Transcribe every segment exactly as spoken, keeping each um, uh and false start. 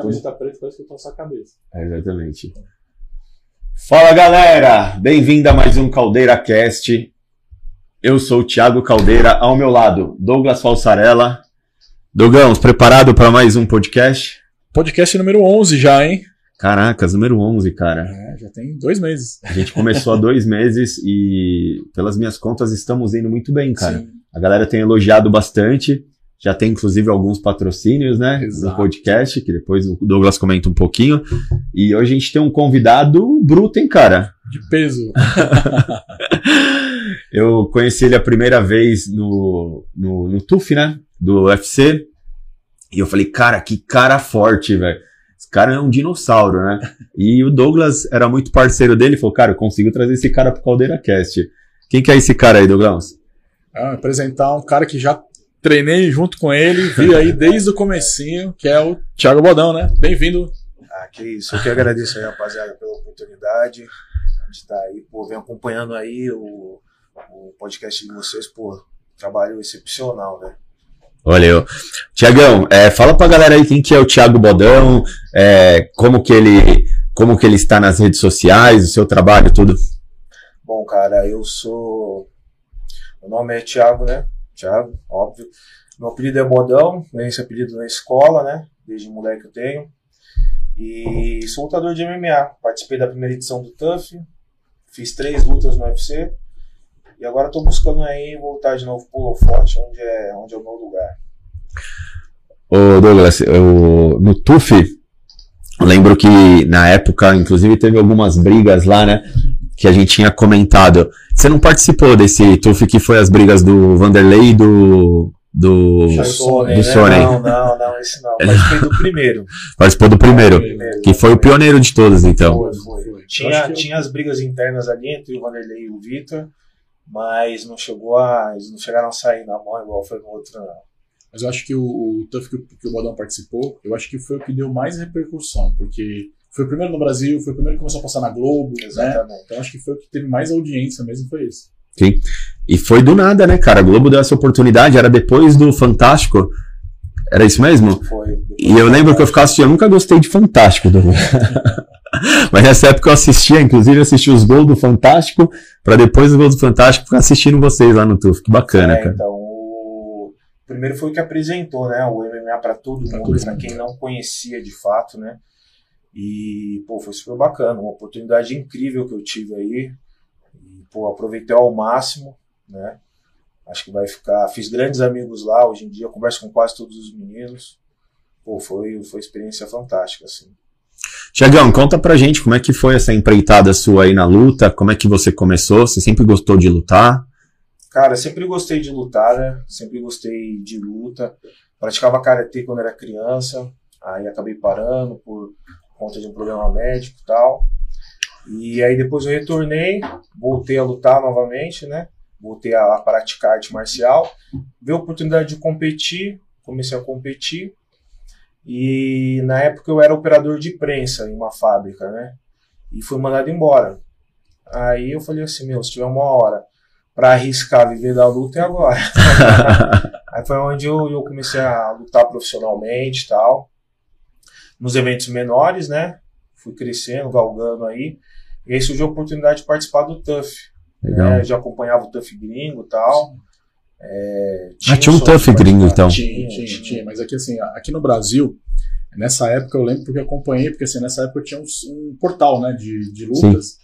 camisa preta parece que eu tô na sua cabeça. É, exatamente. Fala, galera! Bem-vindo a mais um Caldeira Cast. Eu sou o Thiago Caldeira, ao meu lado, Douglas Falsarella. Dogão, preparado para mais um podcast? Podcast número onze já, hein? Caracas, número onze, cara. É, já tem dois meses. A gente começou há dois meses e, pelas minhas contas, estamos indo muito bem, cara. Sim. A galera tem elogiado bastante. Já tem, inclusive, alguns patrocínios, né? Exato. No podcast, que depois o Douglas comenta um pouquinho. E hoje a gente tem um convidado bruto, hein, cara? De peso. Eu conheci ele a primeira vez no, no, no T U F, né? Do U F C. E eu falei, cara, que cara forte, velho. Esse cara é um dinossauro, né? E o Douglas era muito parceiro dele, falou, cara, eu consigo trazer esse cara pro Caldeira Cast. Quem que é esse cara aí, Douglas? Ah, apresentar um cara que já treinei junto com ele, vi aí desde o comecinho, que é o Thiago Bodão, né? Bem-vindo. Ah, que isso. Eu que agradeço aí, rapaziada, pela oportunidade. A gente tá aí, pô, vem acompanhando aí o, o podcast de vocês, pô, trabalho excepcional, né? Valeu. Tiagão, é, fala pra galera aí quem que é o Thiago Bodão, é, como, que ele, como que ele está nas redes sociais, o seu trabalho, tudo. Bom, cara, eu sou... Meu nome é Thiago, né? Thiago, óbvio. Meu apelido é Bodão, ganhei esse apelido na escola, né? Desde moleque eu tenho. E sou lutador de M M A. Participei da primeira edição do T U F, fiz três lutas no U F C. E agora estou buscando aí voltar de novo pro Forte, onde é, onde é o meu lugar. Ô Douglas, eu, no T U F, eu lembro que na época, inclusive, teve algumas brigas lá, né? Que a gente tinha comentado. Você não participou desse T U F que foi as brigas do Vanderlei e do... Do, do Sony, do né? Sony. Não, não, não, esse não. Participei do primeiro. Participou do primeiro, ah, primeiro que foi o pioneiro de todos, então. Foi, foi. foi. Tinha, eu... tinha as brigas internas ali entre o Vanderlei e o Vitor. Mas não chegou a. Eles não chegaram a sair na mão igual foi no outro, não. Mas eu acho que o, o T U F que, que o Bodão participou, eu acho que foi o que deu mais repercussão, porque foi o primeiro no Brasil, foi o primeiro que começou a passar na Globo. Exatamente. Né? Então eu acho que foi o que teve mais audiência mesmo, foi esse. Sim. E foi do nada, né, cara? A Globo deu essa oportunidade, era depois do Fantástico. Era isso mesmo? Foi. E eu lembro que eu ficava assistindo, eu nunca gostei de Fantástico, Douglas. Mas nessa época eu assistia, inclusive assisti os gols do Fantástico, pra depois os gols do Fantástico ficar assistindo vocês lá no T U F. Que bacana, é, cara. Então, o primeiro foi o que apresentou, né, o M M A pra todo pra mundo, todo pra mundo. Quem não conhecia de fato, né. E, pô, foi super bacana, uma oportunidade incrível que eu tive aí. E, pô, aproveitei ao máximo, né. Acho que vai ficar... Fiz grandes amigos lá, hoje em dia eu converso com quase todos os meninos. Pô, foi, foi experiência fantástica, assim. Tiagão, conta pra gente como é que foi essa empreitada sua aí na luta, como é que você começou, você sempre gostou de lutar? Cara, sempre gostei de lutar, né? Sempre gostei de luta, praticava karatê quando era criança, aí acabei parando por conta de um problema médico e tal, e aí depois eu retornei, voltei a lutar novamente, né? Voltei a praticar arte marcial, deu a oportunidade de competir, comecei a competir. E na época eu era operador de prensa em uma fábrica, né? E fui mandado embora. Aí eu falei assim, meu, se tiver uma hora pra arriscar viver da luta, é agora. Aí foi onde eu, eu comecei a lutar profissionalmente e tal. Nos eventos menores, né? Fui crescendo, galgando aí. E aí surgiu a oportunidade de participar do T U F. Né? Já acompanhava o T U F gringo e tal. É, tinha ah, tinha um T U F gringo então. Tinha, tinha, tinha, mas aqui assim, aqui no Brasil, nessa época eu lembro porque eu acompanhei, porque assim, nessa época eu tinha um, um portal, né, de, de lutas. Sim.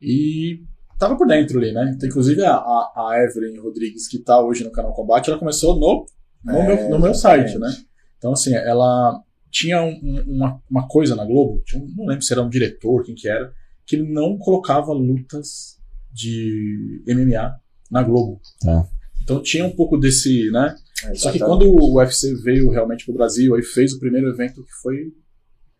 E tava por dentro ali, né? Então, inclusive a, a Evelyn Rodrigues, que tá hoje no Canal Combate, ela começou no, no, é, meu, no meu site, né? Então assim, ela tinha um, uma, uma coisa na Globo, tinha um, não lembro se era um diretor, quem que era, que não colocava lutas de M M A na Globo. Ah. Então tinha um pouco desse, né? É, só que quando o U F C veio realmente pro Brasil, aí fez o primeiro evento que foi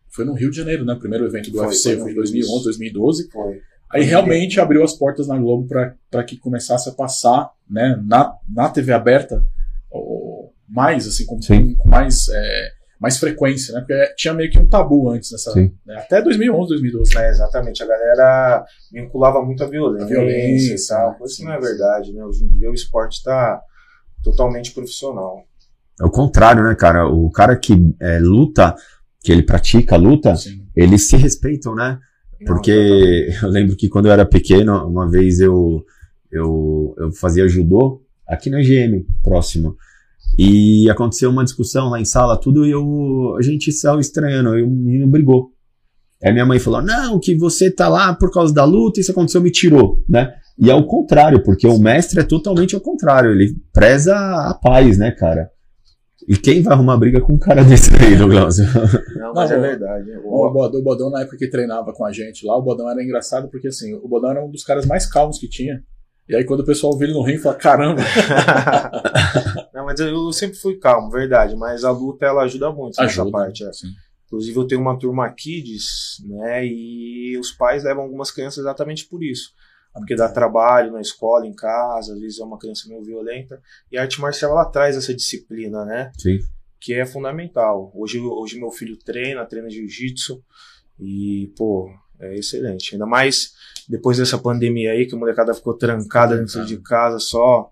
foi no Rio de Janeiro, né? O primeiro evento do foi, U F C foi em dois mil e onze, dois mil e doze. Foi. Aí realmente abriu as portas na Globo para que começasse a passar, né? Na, na T V aberta, ou mais, assim, com, com mais, é, mais frequência, né? Porque tinha meio que um tabu antes nessa. Né? Até dois mil e onze, dois mil e doze. É, exatamente. A galera vinculava muito a violência, a violência e tal. Coisa que não é verdade, né? Hoje em dia o esporte está totalmente profissional. É o contrário, né, cara? O cara que é, luta, que ele pratica a luta, sim, eles se respeitam, né? Porque não, não, não. eu lembro que quando eu era pequeno, uma vez eu, eu, eu fazia judô aqui na G M, próximo. E aconteceu uma discussão lá em sala, tudo, e eu, a gente saiu estranhando, e o menino brigou. Aí minha mãe falou, não, que você tá lá por causa da luta, isso aconteceu, me tirou, né? E é o contrário, porque o mestre é totalmente ao contrário, ele preza a paz, né, cara? E quem vai arrumar briga com um cara desse aí, Douglas? Não, mas é verdade. O, o, Bodão, o Bodão, na época que treinava com a gente lá, o Bodão era engraçado, porque assim, o Bodão era um dos caras mais calmos que tinha. E aí quando o pessoal vê ele no ringue, fala, caramba. Não, mas eu sempre fui calmo, verdade. Mas a luta, ela ajuda muito nessa parte. É. Sim. Inclusive eu tenho uma turma kids, né, e os pais levam algumas crianças exatamente por isso. Porque dá trabalho na escola, em casa, às vezes é uma criança meio violenta. E a arte marcial, ela traz essa disciplina, né? Sim. Que é fundamental. Hoje, hoje meu filho treina, treina jiu-jitsu. E, pô, é excelente. Ainda mais depois dessa pandemia aí, que a molecada ficou trancada dentro de casa, só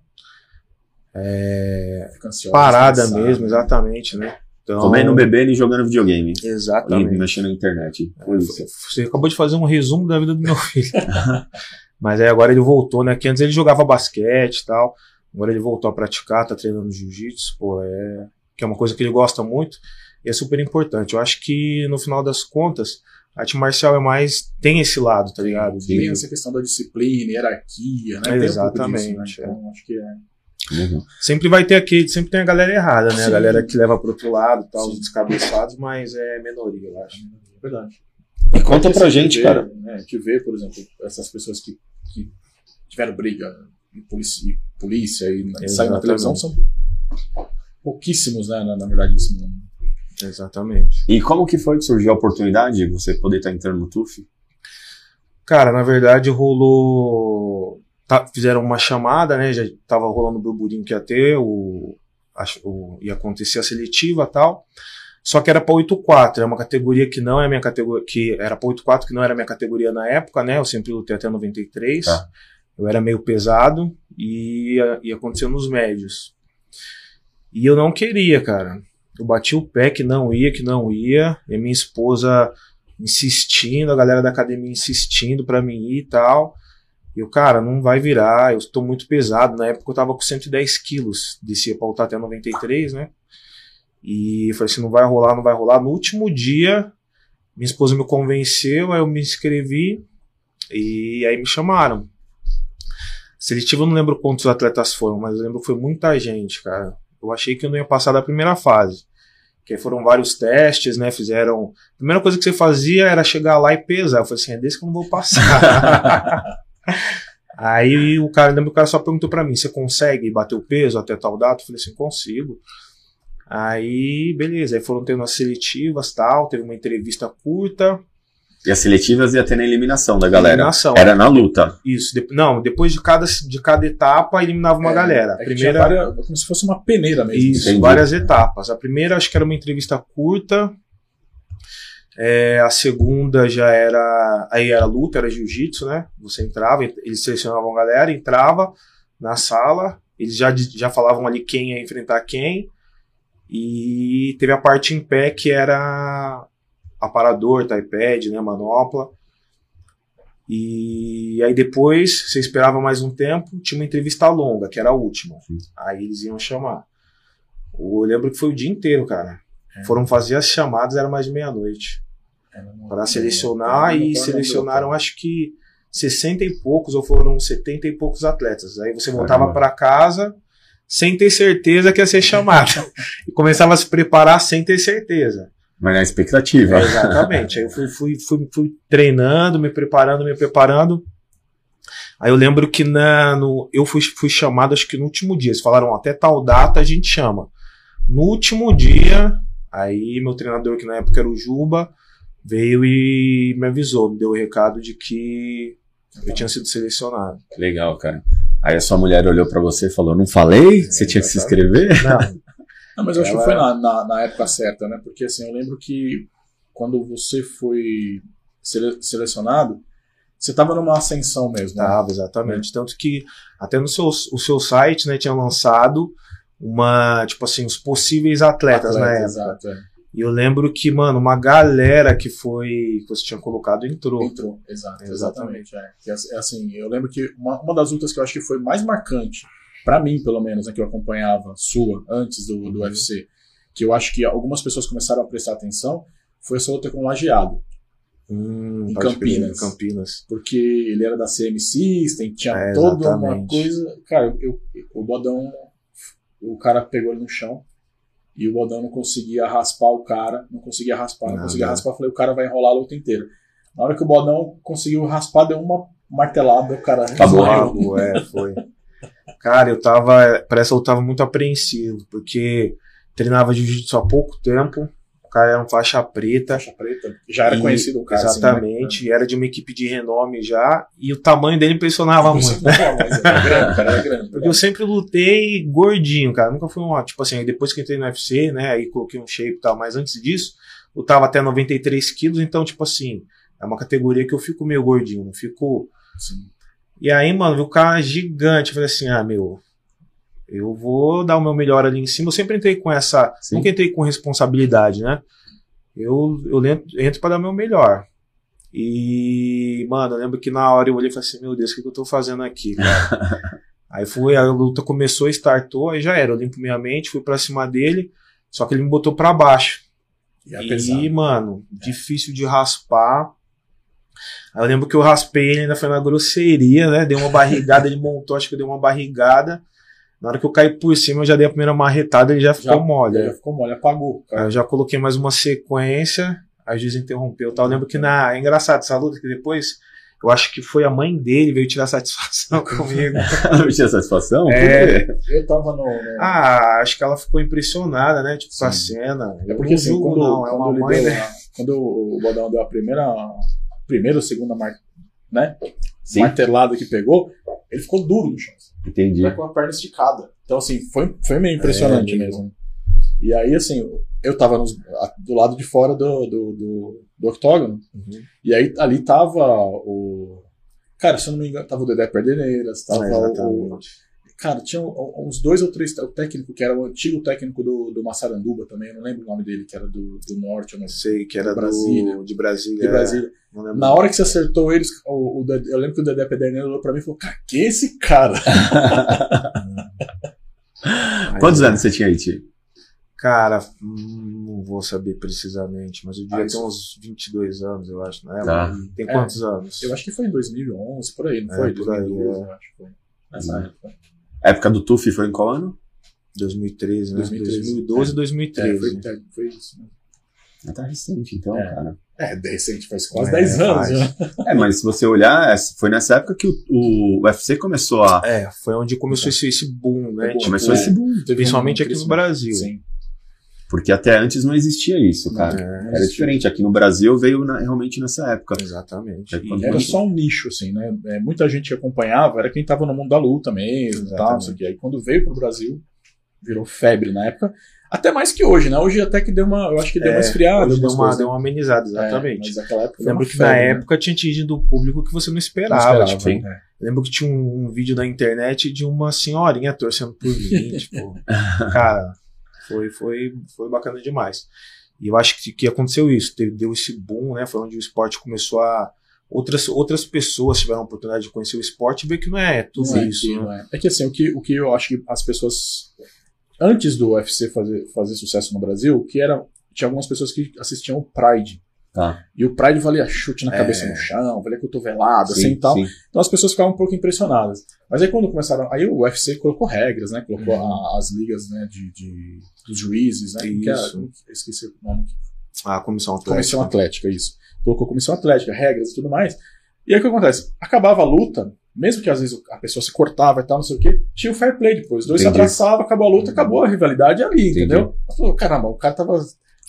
é, ansiosa, parada cansada, mesmo, exatamente, né? Então, comendo, bebendo e jogando videogame. Exatamente. E mexendo na internet. Por isso. Você acabou de fazer um resumo da vida do meu filho. Mas aí agora ele voltou, né? Que antes ele jogava basquete e tal. Agora ele voltou a praticar, tá treinando jiu-jitsu, pô, é... que é uma coisa que ele gosta muito e é super importante. Eu acho que, no final das contas, a arte marcial é mais... tem esse lado, tá ligado? Tem, tem essa questão da disciplina, hierarquia, né? É, exatamente. Um disso, né? Então, acho que é... Uhum. Sempre vai ter aqui, sempre tem a galera errada, né? Sim. A galera que leva pro outro lado, tal, tá, os descabeçados, mas é minoria, eu acho. É verdade. E conta pra gente, vê, cara. Né, que vê, por exemplo, essas pessoas que, que tiveram briga em polícia, polícia e na, saem na televisão, são pouquíssimos, né, na, na verdade, nesse mundo. Exatamente. E como que foi que surgiu a oportunidade de você poder estar tá entrando no T U F? Cara, na verdade rolou... Tá, fizeram uma chamada, né, já tava rolando o burburinho que ia ter, o, a, o, ia acontecer a seletiva e tal... Só que era para oito quatro, é uma categoria que não é minha categoria, que era para oito quatro, que não era minha categoria na época, né? Eu sempre lutei até noventa e três, tá. Eu era meio pesado e, e aconteceu nos médios. E eu não queria, cara. Eu bati o pé que não ia, que não ia, e minha esposa insistindo, a galera da academia insistindo para mim ir e tal. E eu, cara, não vai virar, eu estou muito pesado. Na época eu tava com cento e dez quilos, descia para lutar até noventa e três, né? E eu falei assim, não vai rolar, não vai rolar. No último dia, minha esposa me convenceu, aí eu me inscrevi e aí me chamaram. Seletivo eu não lembro quantos atletas foram, mas eu lembro que foi muita gente, cara. Eu achei que eu não ia passar da primeira fase. Que aí foram vários testes, né, fizeram... A primeira coisa que você fazia era chegar lá e pesar. Eu falei assim, é desse que eu não vou passar. Aí o cara, lembro que o cara só perguntou pra mim, você consegue bater o peso até tal data? Eu falei assim, consigo. Aí, beleza, aí foram tendo as seletivas e tal, teve uma entrevista curta. E as seletivas ia ter na eliminação da galera. Eliminação. Era na luta. Isso, de, não, depois de cada, de cada etapa eliminava uma é, galera. A é primeira era como se fosse uma peneira mesmo. Isso, entendi. Várias etapas. A primeira acho que era uma entrevista curta, é, a segunda já era, aí era luta, era jiu-jitsu, né? Você entrava, eles selecionavam a galera, entrava na sala, eles já, já falavam ali quem ia enfrentar quem. E teve a parte em pé que era aparador, taipad, né, manopla. E aí depois, você esperava mais um tempo, tinha uma entrevista longa, que era a última. Sim. Aí eles iam chamar. Eu lembro que foi o dia inteiro, cara. É. Foram fazer as chamadas, era mais de meia-noite. É, para selecionar, e selecionaram acho que sessenta e poucos, ou foram setenta e poucos atletas. Aí você voltava para casa... sem ter certeza que ia ser chamada. E começava a se preparar sem ter certeza. Mas na expectativa. É, exatamente. Aí eu fui, fui, fui, fui treinando, me preparando, me preparando. Aí eu lembro que na, no, eu fui, fui chamado, acho que no último dia. Eles falaram, até tal data a gente chama. No último dia, aí meu treinador, que na época era o Juba, veio e me avisou, me deu o recado de que eu tinha sido selecionado. Legal, cara. Aí a sua mulher olhou pra você e falou, não falei? Você tinha que se inscrever? Não, não mas eu acho que foi na, na, na época certa, né? Porque assim, eu lembro que quando você foi sele selecionado, você tava numa ascensão mesmo. Né? Tava, exatamente. É. Tanto que até no seu, o seu site, né, tinha lançado uma, tipo assim, os possíveis atletas, atletas na época. Exato, é. E eu lembro que, mano, uma galera que foi, que você tinha colocado entrou. Entrou, exato, exatamente. exatamente. É. E, assim, eu lembro que uma, uma das lutas que eu acho que foi mais marcante, pra mim, pelo menos, né, que eu acompanhava sua antes do, do uhum. U F C, que eu acho que algumas pessoas começaram a prestar atenção, foi essa luta com o Lajeado. Hum, em Campinas. Campinas. Porque ele era da C M System, tinha é, toda exatamente. uma coisa. Cara, eu, o Bodão, o cara pegou ele no chão e o Bodão não conseguia raspar o cara, não conseguia raspar, não ah, conseguia é. raspar. Eu falei, o cara vai enrolar a luta inteira. Na hora que o Bodão conseguiu raspar, deu uma martelada, o cara acabou. É, foi. Cara, eu tava, parece que eu tava muito apreensivo, porque treinava jiu-jitsu há pouco tempo. O cara era um faixa preta. Faixa preta. Já era e, conhecido o cara. Exatamente. Assim, né? Era de uma equipe de renome já. E o tamanho dele impressionava muito. Né? Era grande, o cara era grande. Porque eu sempre lutei gordinho, cara. Nunca fui um... Tipo assim, depois que entrei no U F C, né? Aí coloquei um shape e tal. Mas antes disso, lutava até noventa e três quilos. Então, tipo assim, é uma categoria que eu fico meio gordinho. Não fico... Sim. E aí, mano, vi o cara gigante. Eu falei assim, ah, meu... Eu vou dar o meu melhor ali em cima. Eu sempre entrei com essa... Sim. Nunca entrei com responsabilidade, né? Eu, eu entro, entro pra dar o meu melhor. E, mano, eu lembro que na hora eu olhei e falei assim, meu Deus, o que, que eu tô fazendo aqui, cara? Aí foi, a luta começou, startou, aí já era. Eu limpo minha mente, fui pra cima dele, só que ele me botou pra baixo. E, é e mano, é. difícil de raspar. Aí eu lembro que eu raspei ele, ainda foi na grosseria, né? Dei uma barrigada, ele montou, acho que eu dei uma barrigada. Na hora que eu caí por cima, eu já dei a primeira marretada e ele já ficou já, mole. Ele já ficou mole, apagou. Cara. Aí eu já coloquei mais uma sequência, aí o juiz interrompeu. Tá? Eu lembro que na... É engraçado essa luta, que depois, eu acho que foi a mãe dele veio tirar satisfação comigo. Não tinha satisfação? É. Eu tava no... Né? Ah, acho que ela ficou impressionada, né? Tipo, com a cena. É porque assim, quando, não, é uma mãe, deu, né? Quando o Bodão deu a primeira, a primeira ou segunda mar... né? martelada que pegou, ele ficou duro no chão. Entendi. Tá com a perna esticada. Então, assim, foi, foi meio impressionante é, mesmo. E aí, assim, eu tava nos, do lado de fora do, do, do, do octógono. Uhum. E aí, ali tava o... Cara, se eu não me engano, tava o Dedé Pederneiras, tava é, o... Cara, tinha uns dois ou três... O técnico, que era o antigo técnico do, do Massaranduba também, eu não lembro o nome dele, que era do, do Norte, eu não sei, que era do Brasília. Do, de Brasília. De Brasília. É, Na hora que você acertou eles, o, o, eu lembro que o Dedé Pederneiras olhou pra mim e falou, cara, que é esse cara? Quantos anos você tinha aí, Ti? Cara, não vou saber precisamente, mas eu devia ah, ter uns vinte e dois anos, eu acho, né? Tá. Tem quantos é, anos? Eu acho que foi em dois mil e onze, por aí, não é, foi? Por aí, dois mil e doze, é. eu acho que foi. Nessa hum. época. A época do T U F foi em qual ano? dois mil e treze, né? dois mil e treze. dois mil e doze e é. dois mil e treze. É, foi, né? Foi isso. Né? É, tá recente, então, é. cara. É, recente, faz quase é, dez anos. Né? É, mas se você olhar, foi nessa época que o, o U F C começou a... É, foi onde começou é. esse, esse boom, né? Tipo, começou esse boom. Principalmente aqui no Brasil. Sim. Porque até antes não existia isso, cara. É, era diferente. Aqui no Brasil veio na, realmente nessa época. Exatamente. Era muito... só um nicho, assim, né? É, muita gente que acompanhava era quem tava no mundo da luta mesmo. Tal, não sei o que. Aí quando veio pro Brasil, virou febre na época. Até mais que hoje, né? Hoje até que deu uma... Eu acho que deu é, uma esfriada. Deu uma, deu uma amenizada, exatamente. É, mas naquela época lembro que febre, na né? época tinha atingido do público que você não esperava. Não esperava tipo, é. Lembro que tinha um, um vídeo na internet de uma senhorinha torcendo por mim. Tipo, cara... Foi, foi, foi bacana demais. E eu acho que, que aconteceu isso. Teve, deu esse boom, né? Foi onde o esporte começou a... Outras, outras pessoas tiveram a oportunidade de conhecer o esporte e ver que não é tudo não isso. É que, né? é. é que assim, o que, o que eu acho que as pessoas... Antes do U F C fazer, fazer sucesso no Brasil, que era, tinha algumas pessoas que assistiam o Pride. Tá. E o Pride valia chute na é. cabeça no chão, valia cotovelada, sim, assim e tal. Sim. Então as pessoas ficavam um pouco impressionadas. Mas aí quando começaram... Aí o U F C colocou regras, né? Colocou uhum. as ligas, né? De, de, dos juízes, né? Isso. Que era, esqueci o nome aqui. Ah, Comissão Atlética. Comissão Atlética, isso. Colocou Comissão Atlética, regras e tudo mais. E aí o que acontece? Acabava a luta, mesmo que às vezes a pessoa se cortava e tal, não sei o quê, tinha o fair play depois. Os dois se abraçavam, acabou a luta, acabou a rivalidade ali, entendi. Entendeu? Mas falou, caramba, o cara tava...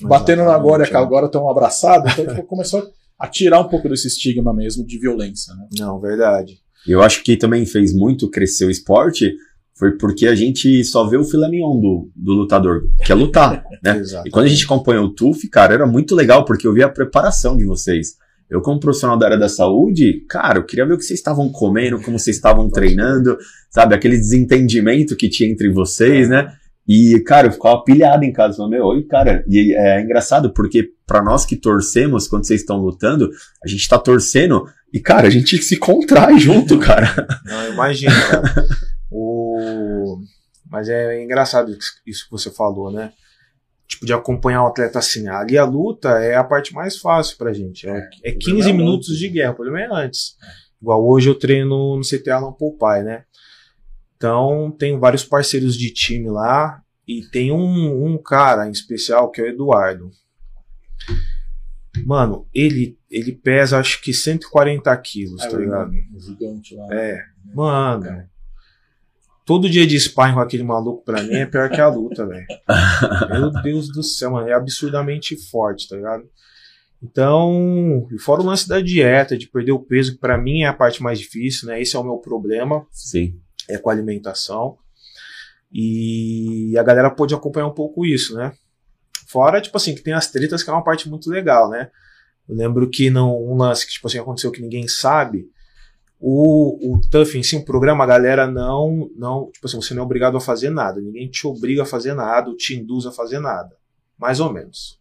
Batendo na agora e agora estão abraçados, então tipo, começou a tirar um pouco desse estigma mesmo de violência. Né? Não, verdade. Eu acho que também fez muito crescer o esporte, foi porque a gente só vê o filé mignon do, do lutador, que é lutar. Né? E quando a gente acompanha o T U F, cara, era muito legal, porque eu via a preparação de vocês. Eu, como profissional da área da saúde, cara, eu queria ver o que vocês estavam comendo, como vocês estavam treinando, sabe? Aquele desentendimento que tinha entre vocês, né? E, cara, eu ficava pilhado em casa, falando, meu, e, cara, e é engraçado, porque pra nós que torcemos, quando vocês estão lutando, a gente tá torcendo, e, cara, a gente se contrai junto, cara. Não, eu imagino, cara. O... Mas é engraçado isso que você falou, né? Tipo, de acompanhar o atleta assim. Ali a luta é a parte mais fácil pra gente. É, é quinze minutos de guerra, o problema é antes. Igual hoje eu treino no C T A Alan Poupai, né? Então, tem vários parceiros de time lá e tem um, um cara em especial que é o Eduardo. Mano, ele, ele pesa acho que cento e quarenta quilos, é, tá ligado? Um gigante lá. É, né? Mano. É. Todo dia de sparring com aquele maluco pra mim é pior que a luta, velho. Meu Deus do céu, mano. É absurdamente forte, tá ligado? Então, fora o lance da dieta, de perder o peso, que pra mim é a parte mais difícil, né? Esse é o meu problema. Sim. É com a alimentação. E a galera pôde acompanhar um pouco isso, né? Fora, tipo assim, que tem as tretas, que é uma parte muito legal, né? Eu lembro que não, um lance que tipo assim, aconteceu que ninguém sabe. O, o T U F em si, o programa, a galera não, não... Tipo assim, você não é obrigado a fazer nada. Ninguém te obriga a fazer nada, ou te induz a fazer nada. Mais ou menos.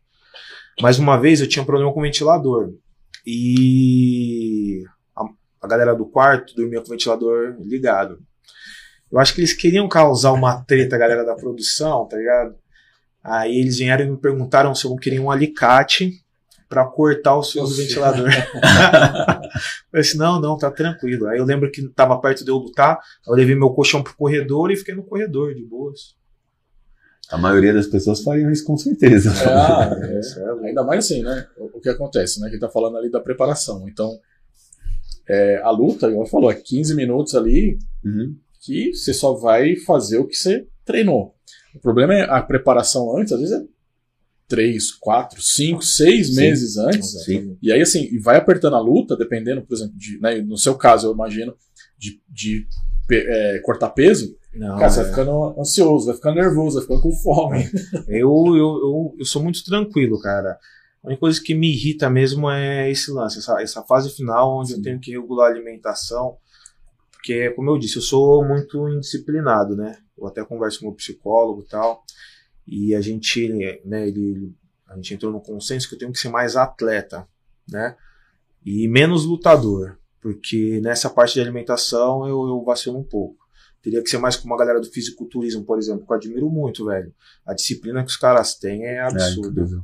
Mas uma vez eu tinha um problema com o ventilador. E... A galera do quarto dormia com o ventilador ligado. Eu acho que eles queriam causar uma treta, a galera da produção, tá ligado? Aí eles vieram e me perguntaram se eu queria um alicate pra cortar o fio do ventilador. Eu disse, não, não, tá tranquilo. Aí eu lembro que tava perto de eu lutar, eu levei meu colchão pro corredor e fiquei no corredor, de boas. A maioria das pessoas fariam isso com certeza. É, ah, é. Ainda mais assim, né? O que acontece, né? A gente tá falando ali da preparação. Então... É, a luta, igual eu falou, é quinze minutos ali, uhum, que você só vai fazer o que você treinou. O problema é a preparação antes, às vezes é três, quatro, cinco, seis meses antes. Sim. E aí assim, e vai apertando a luta, dependendo, por exemplo, de, né, no seu caso, eu imagino, de, de é, cortar peso. Não, cara, você é. vai ficando ansioso, vai ficando nervoso, vai ficando com fome. Eu, eu, eu, eu sou muito tranquilo, cara. A única coisa que me irrita mesmo é esse lance, essa, essa fase final onde Sim. eu tenho que regular a alimentação, porque, como eu disse, eu sou muito indisciplinado, né? Eu até converso com o meu psicólogo e tal, e a gente, né, ele, a gente entrou no consenso que eu tenho que ser mais atleta, né? E menos lutador, porque nessa parte de alimentação eu, eu vacilo um pouco. Teria que ser mais como a galera do fisiculturismo, por exemplo, que eu admiro muito, velho. A disciplina que os caras têm é absurda, viu? É,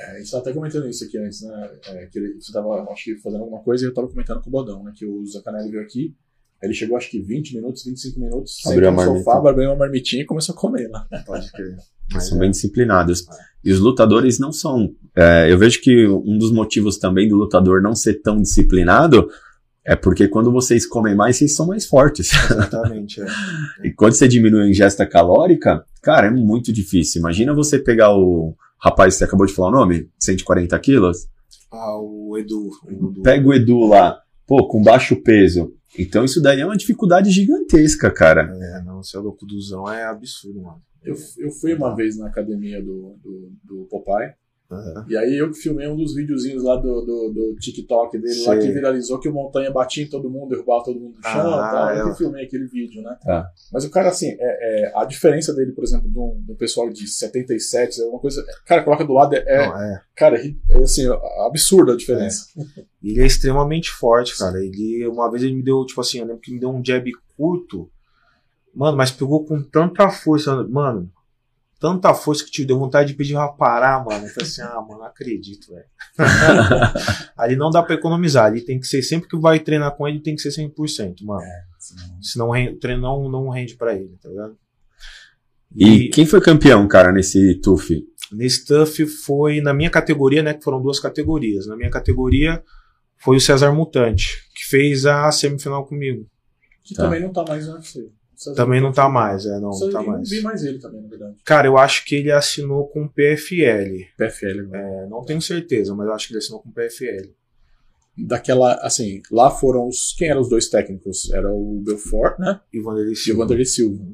É, a gente estava até comentando isso aqui antes, né? É, que ele, você estava, acho que, fazendo alguma coisa e eu estava comentando com o Bodão, né? Que o Zacanelli veio aqui, ele chegou, acho que vinte minutos, vinte e cinco minutos, abriu no sofá, abriu uma marmitinha e começou a comer lá. Pode crer. Mas, são é. bem disciplinados. E os lutadores não são... É, eu vejo que um dos motivos também do lutador não ser tão disciplinado é porque quando vocês comem mais, vocês são mais fortes. Exatamente, é. E quando você diminui a ingesta calórica, cara, é muito difícil. Imagina você pegar o... Rapaz, você acabou de falar o nome? cento e quarenta quilos? Ah, o Edu. O Edu. Pega o Edu lá, pô, com baixo peso. Então isso daí é uma dificuldade gigantesca, cara. É, não, seu louco Duzão é absurdo, mano. Eu, eu fui uma ah. vez na academia do, do, do Popeye. Uhum. E aí eu filmei um dos videozinhos lá do, do, do TikTok dele, Sei. lá que viralizou que o Montanha batia em todo mundo, derrubava todo mundo no chão, ah, tal. Eu é. filmei aquele vídeo, né? Ah. Mas o cara, assim, é, é, a diferença dele, por exemplo, do, do pessoal de setenta e sete, é uma coisa. Cara, coloca do lado, é. é, Não, é. Cara, é assim, absurda a diferença. É. Ele é extremamente forte, cara. Ele, uma vez ele me deu, tipo assim, eu lembro que me deu um jab curto, mano, mas pegou com tanta força, mano. Tanta força que te deu vontade de pedir pra parar, mano. Eu falei assim, ah, mano, não acredito, velho. Ali não dá pra economizar. Ali tem que ser, sempre que vai treinar com ele, tem que ser cem por cento, mano. É, senão... senão o treino não, não rende pra ele, tá ligado? E, e quem foi campeão, cara, nesse T U F? Nesse T U F foi na minha categoria, né, que foram duas categorias. Na minha categoria foi o César Mutante, que fez a semifinal comigo. Que tá. também não tá mais no U F C. César também não tá mais, é, não, não tá mais. Eu não vi mais ele também, na verdade. Cara, eu acho que ele assinou com o P F L. P F L, né? É, não tenho certeza, mas eu acho que ele assinou com o P F L. Daquela, assim, lá foram os... Quem eram os dois técnicos? Era o Belfort, né? E o Vanderlei Silva. E o Vanderlei Silva.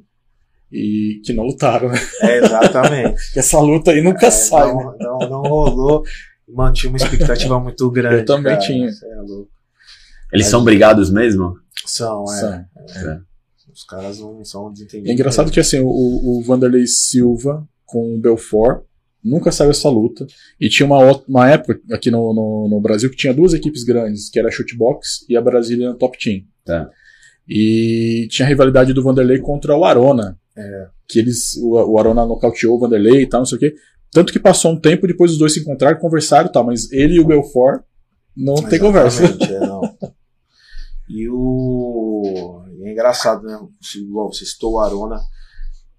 E que não lutaram, né? É, exatamente. Essa luta aí nunca é, sai, não, né? Não, não rolou. Mano, tinha uma expectativa muito grande. Eu também, cara, tinha. É louco. Eles mas... são brigados mesmo? São, é. São. é. é. Os caras não são desentendidos. É engraçado que assim, o, o Vanderlei Silva com o Belfort nunca saiu essa luta. E tinha uma, uma época aqui no, no, no Brasil que tinha duas equipes grandes, que era a Shootbox e a Brazilian Top Team. Tá. E tinha a rivalidade do Vanderlei contra o Arona. É. Que eles, o, o Arona nocauteou o Vanderlei e tal, não sei o quê. Tanto que passou um tempo, depois os dois se encontraram, conversaram e tal, mas ele e o Belfort não tem conversa. É, não. E o... É engraçado, né? Você citou o Arona.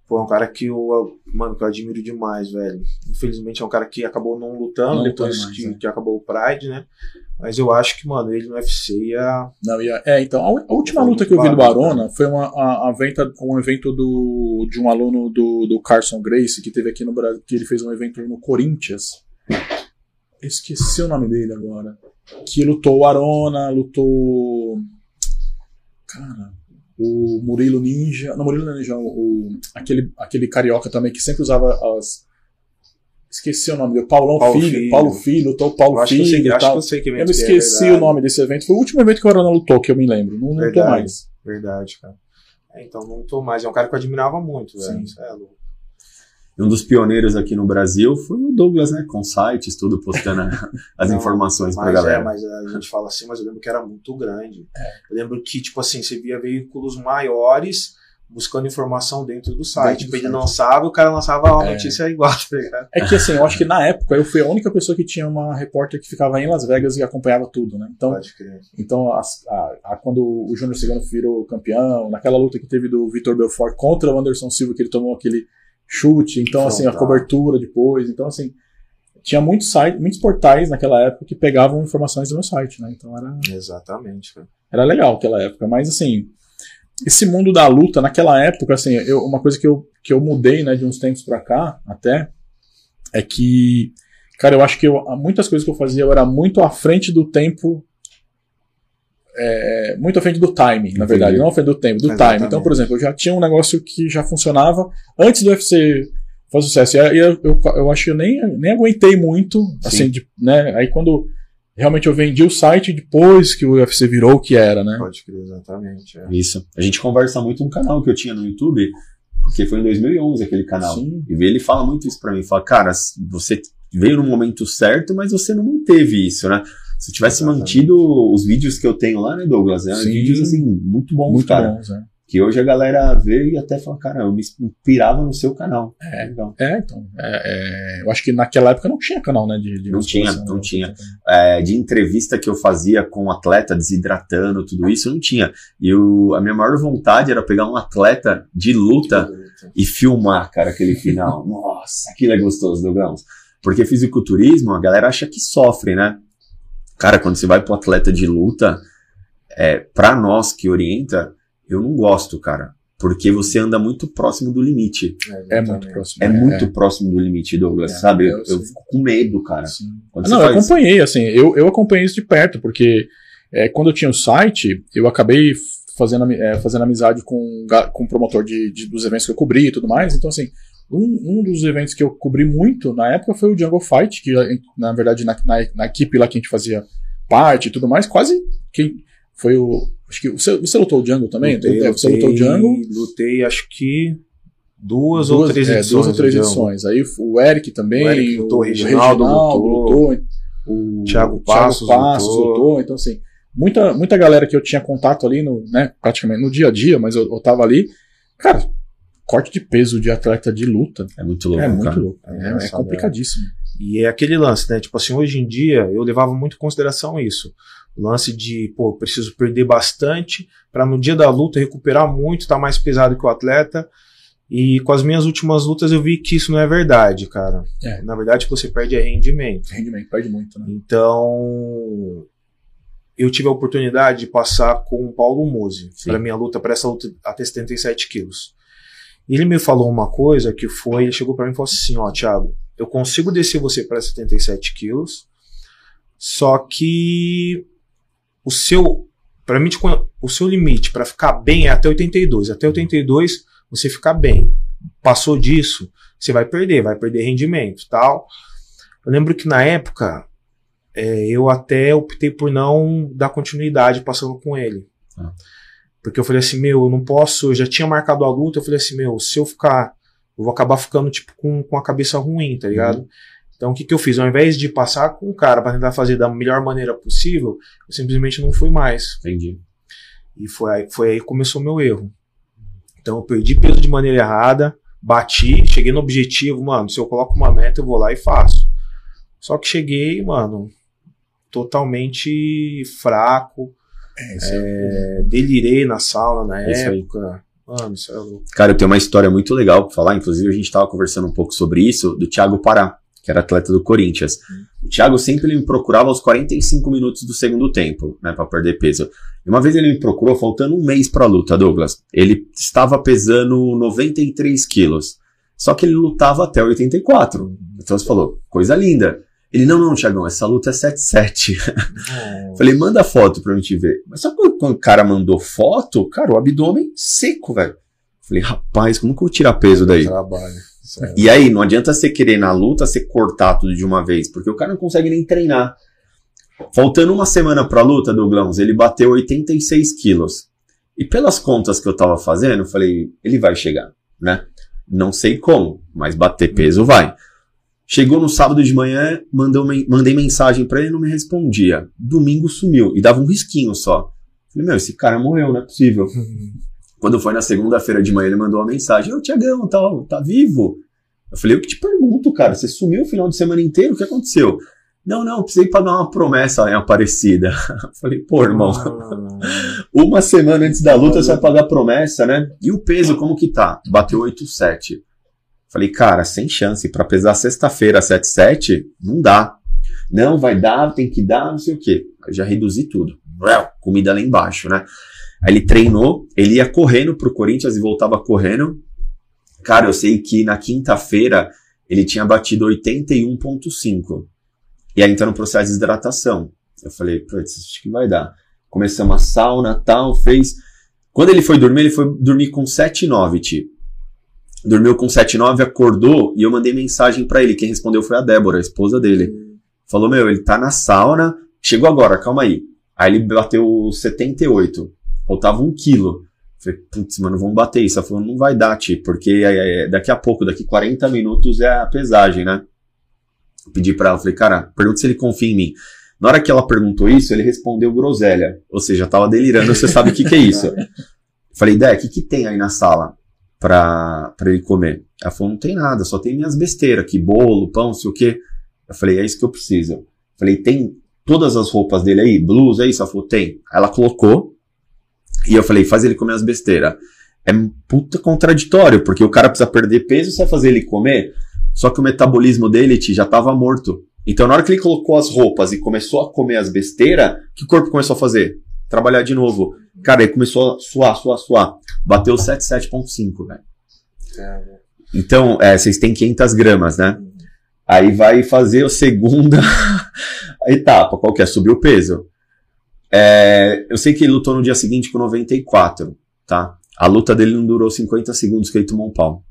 Pô, é um cara que eu, mano, que eu admiro demais, velho. Infelizmente é um cara que acabou não lutando não depois mais, que, né? que acabou o Pride, né? Mas eu acho que, mano, ele no U F C ia... Não, ia... É, então, a, a última luta que eu vi do Arona foi uma, a, a venta, um evento do, de um aluno do, do Carson Grace, que teve aqui no Brasil, que ele fez um evento no Corinthians. Esqueci o nome dele agora. Que lutou o Arona, lutou... Cara... O Murilo Ninja. Não, Murilo Ninja, o, o, aquele, aquele carioca também que sempre usava as. Esqueci o nome dele. Paulão Paulo Filho, Filho. Paulo Filho, lutou o Paulo eu Filho. Acho que eu, sei, acho que eu, sei que eu esqueci é, o nome desse evento. Foi o último evento que o Arona lutou, que eu me lembro. Não lutou mais. Verdade, cara. É, então não lutou mais. É um cara que eu admirava muito, velho. É, um dos pioneiros aqui no Brasil foi o Douglas, né? Com sites, tudo postando as não, informações pra galera. É, mas a gente fala assim, mas eu lembro que era muito grande. É. Eu lembro que, tipo assim, você via veículos maiores buscando informação dentro do site. Tipo, ele lançava e o cara lançava uma é. notícia igual. Tá é que assim, eu acho que na época eu fui a única pessoa que tinha uma repórter que ficava em Las Vegas e acompanhava tudo, né? Então, Pode crer. Então a, a, a, quando o Júnior Cigano virou campeão, naquela luta que teve do Vitor Belfort contra o Anderson Silva, que ele tomou aquele... chute, então, então assim, tá. a cobertura depois, então assim, tinha muitos sites, muitos portais naquela época que pegavam informações do meu site, né, então era... Exatamente, cara. Era legal aquela época, mas assim, esse mundo da luta, naquela época, assim, eu, uma coisa que eu, que eu mudei, né, de uns tempos pra cá, até, é que, cara, eu acho que eu, muitas coisas que eu fazia, eu era muito à frente do tempo, É, muito à frente do time, na verdade, Entendi. não à frente do tempo, do Exatamente. time. Então, por exemplo, eu já tinha um negócio que já funcionava antes do U F C fazer sucesso, e eu, eu, eu acho que eu nem, nem aguentei muito, Sim. assim, de, né, aí quando realmente eu vendi o site depois que o U F C virou o que era, né? Pode crer, exatamente. É. Isso. A gente conversa muito um canal que eu tinha no YouTube, porque foi em dois mil e onze aquele canal, Sim. e ele fala muito isso pra mim, fala, cara, você veio no momento certo, mas você não manteve isso, né? Se tivesse Exatamente. mantido os vídeos que eu tenho lá, né, Douglas? Né? Sim, vídeos, assim, muito bons, muito cara. Bons, é. Que hoje a galera vê e até fala, cara, eu me inspirava no seu canal. É, então. É, então é, é, eu acho que naquela época não tinha canal, né? De, de não tinha, não né? tinha. É, de entrevista que eu fazia com um atleta, desidratando, tudo isso, não tinha. E eu, a minha maior vontade era pegar um atleta de luta e filmar, cara, aquele final. Nossa, aquilo é gostoso, Douglas. Porque fisiculturismo, a galera acha que sofre, né? Cara, quando você vai pro atleta de luta, é, pra nós que orienta, eu não gosto, cara. Porque você anda muito próximo do limite. É, é muito próximo. É, é muito é. próximo do limite, Douglas, é, sabe? Eu, eu fico com medo, cara. Não, eu acompanhei, assim, eu, eu acompanhei isso de perto, porque é, quando eu tinha o site, eu acabei fazendo, é, fazendo amizade com, com o promotor de, de, dos eventos que eu cobri e tudo mais, então assim... Um, um dos eventos que eu cobri muito na época foi o Jungle Fight, que na verdade na, na, na equipe lá que a gente fazia parte e tudo mais, quase quem foi o... Acho que você, você lutou o Jungle também? Lutei, lutei, você lutou o Jungle? Lutei, acho que duas, duas ou três é, edições. Duas ou três edições. Aí o Eric também, o, Eric lutou, o Reginaldo, Reginaldo lutou, lutou, o Thiago, Passos, Thiago Passos lutou. lutou. Então assim, muita, muita galera que eu tinha contato ali, no, né, praticamente no dia a dia, mas eu, eu tava ali, cara... Corte de peso de atleta de luta. É muito louco, É muito cara. louco. É, é complicadíssimo. E é aquele lance, né? Tipo assim, hoje em dia eu levava muito em consideração isso. O lance de, pô, preciso perder bastante para no dia da luta recuperar muito, tá mais pesado que o atleta. E com as minhas últimas lutas eu vi que isso não é verdade, cara. É. Na verdade, você perde rendimento. Rendimento, perde muito, né? Então... Eu tive a oportunidade de passar com o Paulo Mose para minha luta, para essa luta até setenta e sete quilos. Ele me falou uma coisa que foi, ele chegou pra mim e falou assim, ó, Thiago, eu consigo descer você pra setenta e sete quilos, só que o seu, pra mim, o seu limite pra ficar bem é até oitenta e dois, até oitenta e dois você ficar bem, passou disso, você vai perder, vai perder rendimento e tal. Eu lembro que na época, é, eu até optei por não dar continuidade passando com ele. Ah. Porque eu falei assim, meu, eu não posso, eu já tinha marcado a luta, eu falei assim, meu, se eu ficar, eu vou acabar ficando, tipo, com, com a cabeça ruim, tá ligado? Uhum. Então, o que que eu fiz? Ao invés de passar com o cara pra tentar fazer da melhor maneira possível, eu simplesmente não fui mais. Entendi. E foi aí, foi aí que começou o meu erro. Então, eu perdi peso de maneira errada, bati, cheguei no objetivo, mano, se eu coloco uma meta, eu vou lá e faço. Só que cheguei, mano, totalmente fraco, é, isso é, é... delirei na sauna na isso época. Aí. Mano, isso é louco. Cara, eu tenho uma história muito legal pra falar, inclusive a gente tava conversando um pouco sobre isso, do Thiago Pará, que era atleta do Corinthians. O Thiago sempre ele me procurava aos quarenta e cinco minutos do segundo tempo, né, pra perder peso. E uma vez ele me procurou, faltando um mês pra luta, Douglas. Ele estava pesando noventa e três quilos, só que ele lutava até oitenta e quatro. Então você falou, coisa linda. Ele, não, não, Thiagão, essa luta é sete sete. Oh. Falei, manda foto pra eu te ver. Mas só que quando o cara mandou foto, cara, o abdômen seco, velho. Falei, rapaz, como que eu vou tirar peso daí? Trabalho. E aí, não adianta você querer na luta, você cortar tudo de uma vez, porque o cara não consegue nem treinar. Faltando uma semana pra luta, Douglas, ele bateu oitenta e seis quilos. E pelas contas que eu tava fazendo, eu falei, ele vai chegar, né? Não sei como, mas bater peso vai. Chegou no sábado de manhã, mandou, mandei mensagem pra ele, não me respondia. Domingo sumiu, e dava um risquinho só. Falei, meu, esse cara morreu, não é possível. Quando foi na segunda-feira de manhã, ele mandou uma mensagem. Ô, Thiagão, tá, tá vivo? Eu falei, eu que te pergunto, cara, você sumiu o final de semana inteiro, o que aconteceu? Não, não, precisei pagar uma promessa em Aparecida. Eu falei, pô, irmão, uma semana antes da luta você vai pagar a promessa, né? E o peso, como que tá? Bateu oito sete. Falei, cara, sem chance, pra pesar sexta-feira sete sete, não dá. Não, vai dar, tem que dar, não sei o quê. Eu já reduzi tudo. Ué, comida lá embaixo, né? Aí ele treinou, ele ia correndo pro Corinthians e voltava correndo. Cara, eu sei que na quinta-feira ele tinha batido oitenta e um ponto cinco. E aí entrou no processo de hidratação. Eu falei, putz, acho que vai dar. Começamos a sauna, tal, fez. Quando ele foi dormir, ele foi dormir com sete nove, tipo. Dormiu com sete nove, acordou e eu mandei mensagem pra ele. Quem respondeu foi a Débora, a esposa dele. Falou, meu, ele tá na sauna. Chegou agora, calma aí. Aí ele bateu setenta e oito. Faltava um quilo. Falei, putz, mano, vamos bater isso. Ela falou, não vai dar, Ti, porque é, é, daqui a pouco, daqui quarenta minutos é a pesagem, né? Eu pedi pra ela, falei, cara, pergunta se ele confia em mim. Na hora que ela perguntou isso, ele respondeu groselha. Ou seja, tava delirando, você sabe o que que é isso. Falei, Dé, o que que tem aí na sala pra, pra ele comer? Ela falou, não tem nada, só tem minhas besteiras aqui, bolo, pão, sei o quê. Eu falei, é isso que eu preciso. Falei, tem todas as roupas dele aí, blusa, é isso? Ela falou, tem. Ela colocou, e eu falei, faz ele comer as besteiras. É puta contraditório, porque o cara precisa perder peso, você vai fazer ele comer, só que o metabolismo dele já tava morto. Então na hora que ele colocou as roupas e começou a comer as besteiras, o que o corpo começou a fazer? Trabalhar de novo. Cara, ele começou a suar, suar, suar. Bateu setenta e sete ponto cinco, velho. É, né? Então, é, vocês têm quinhentas gramas, né? Uhum. Aí vai fazer a segunda etapa, qual que é? Subir o peso. É, eu sei que ele lutou no dia seguinte com noventa e quatro, tá? A luta dele não durou cinquenta segundos que ele tomou um pau.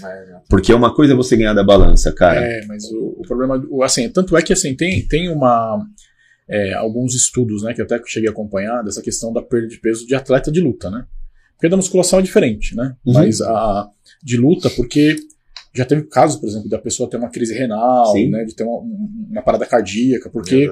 É, né? Porque uma coisa é você ganhar da balança, cara. É, mas o, o problema... O, assim, tanto é que assim, tem, tem uma... É, alguns estudos, né, que até cheguei a acompanhar, dessa questão da perda de peso de atleta de luta, né? Porque da musculação é diferente, né? Uhum. Mas a de luta, porque já teve casos, por exemplo, da pessoa ter uma crise renal, sim, né, de ter uma, uma parada cardíaca, porque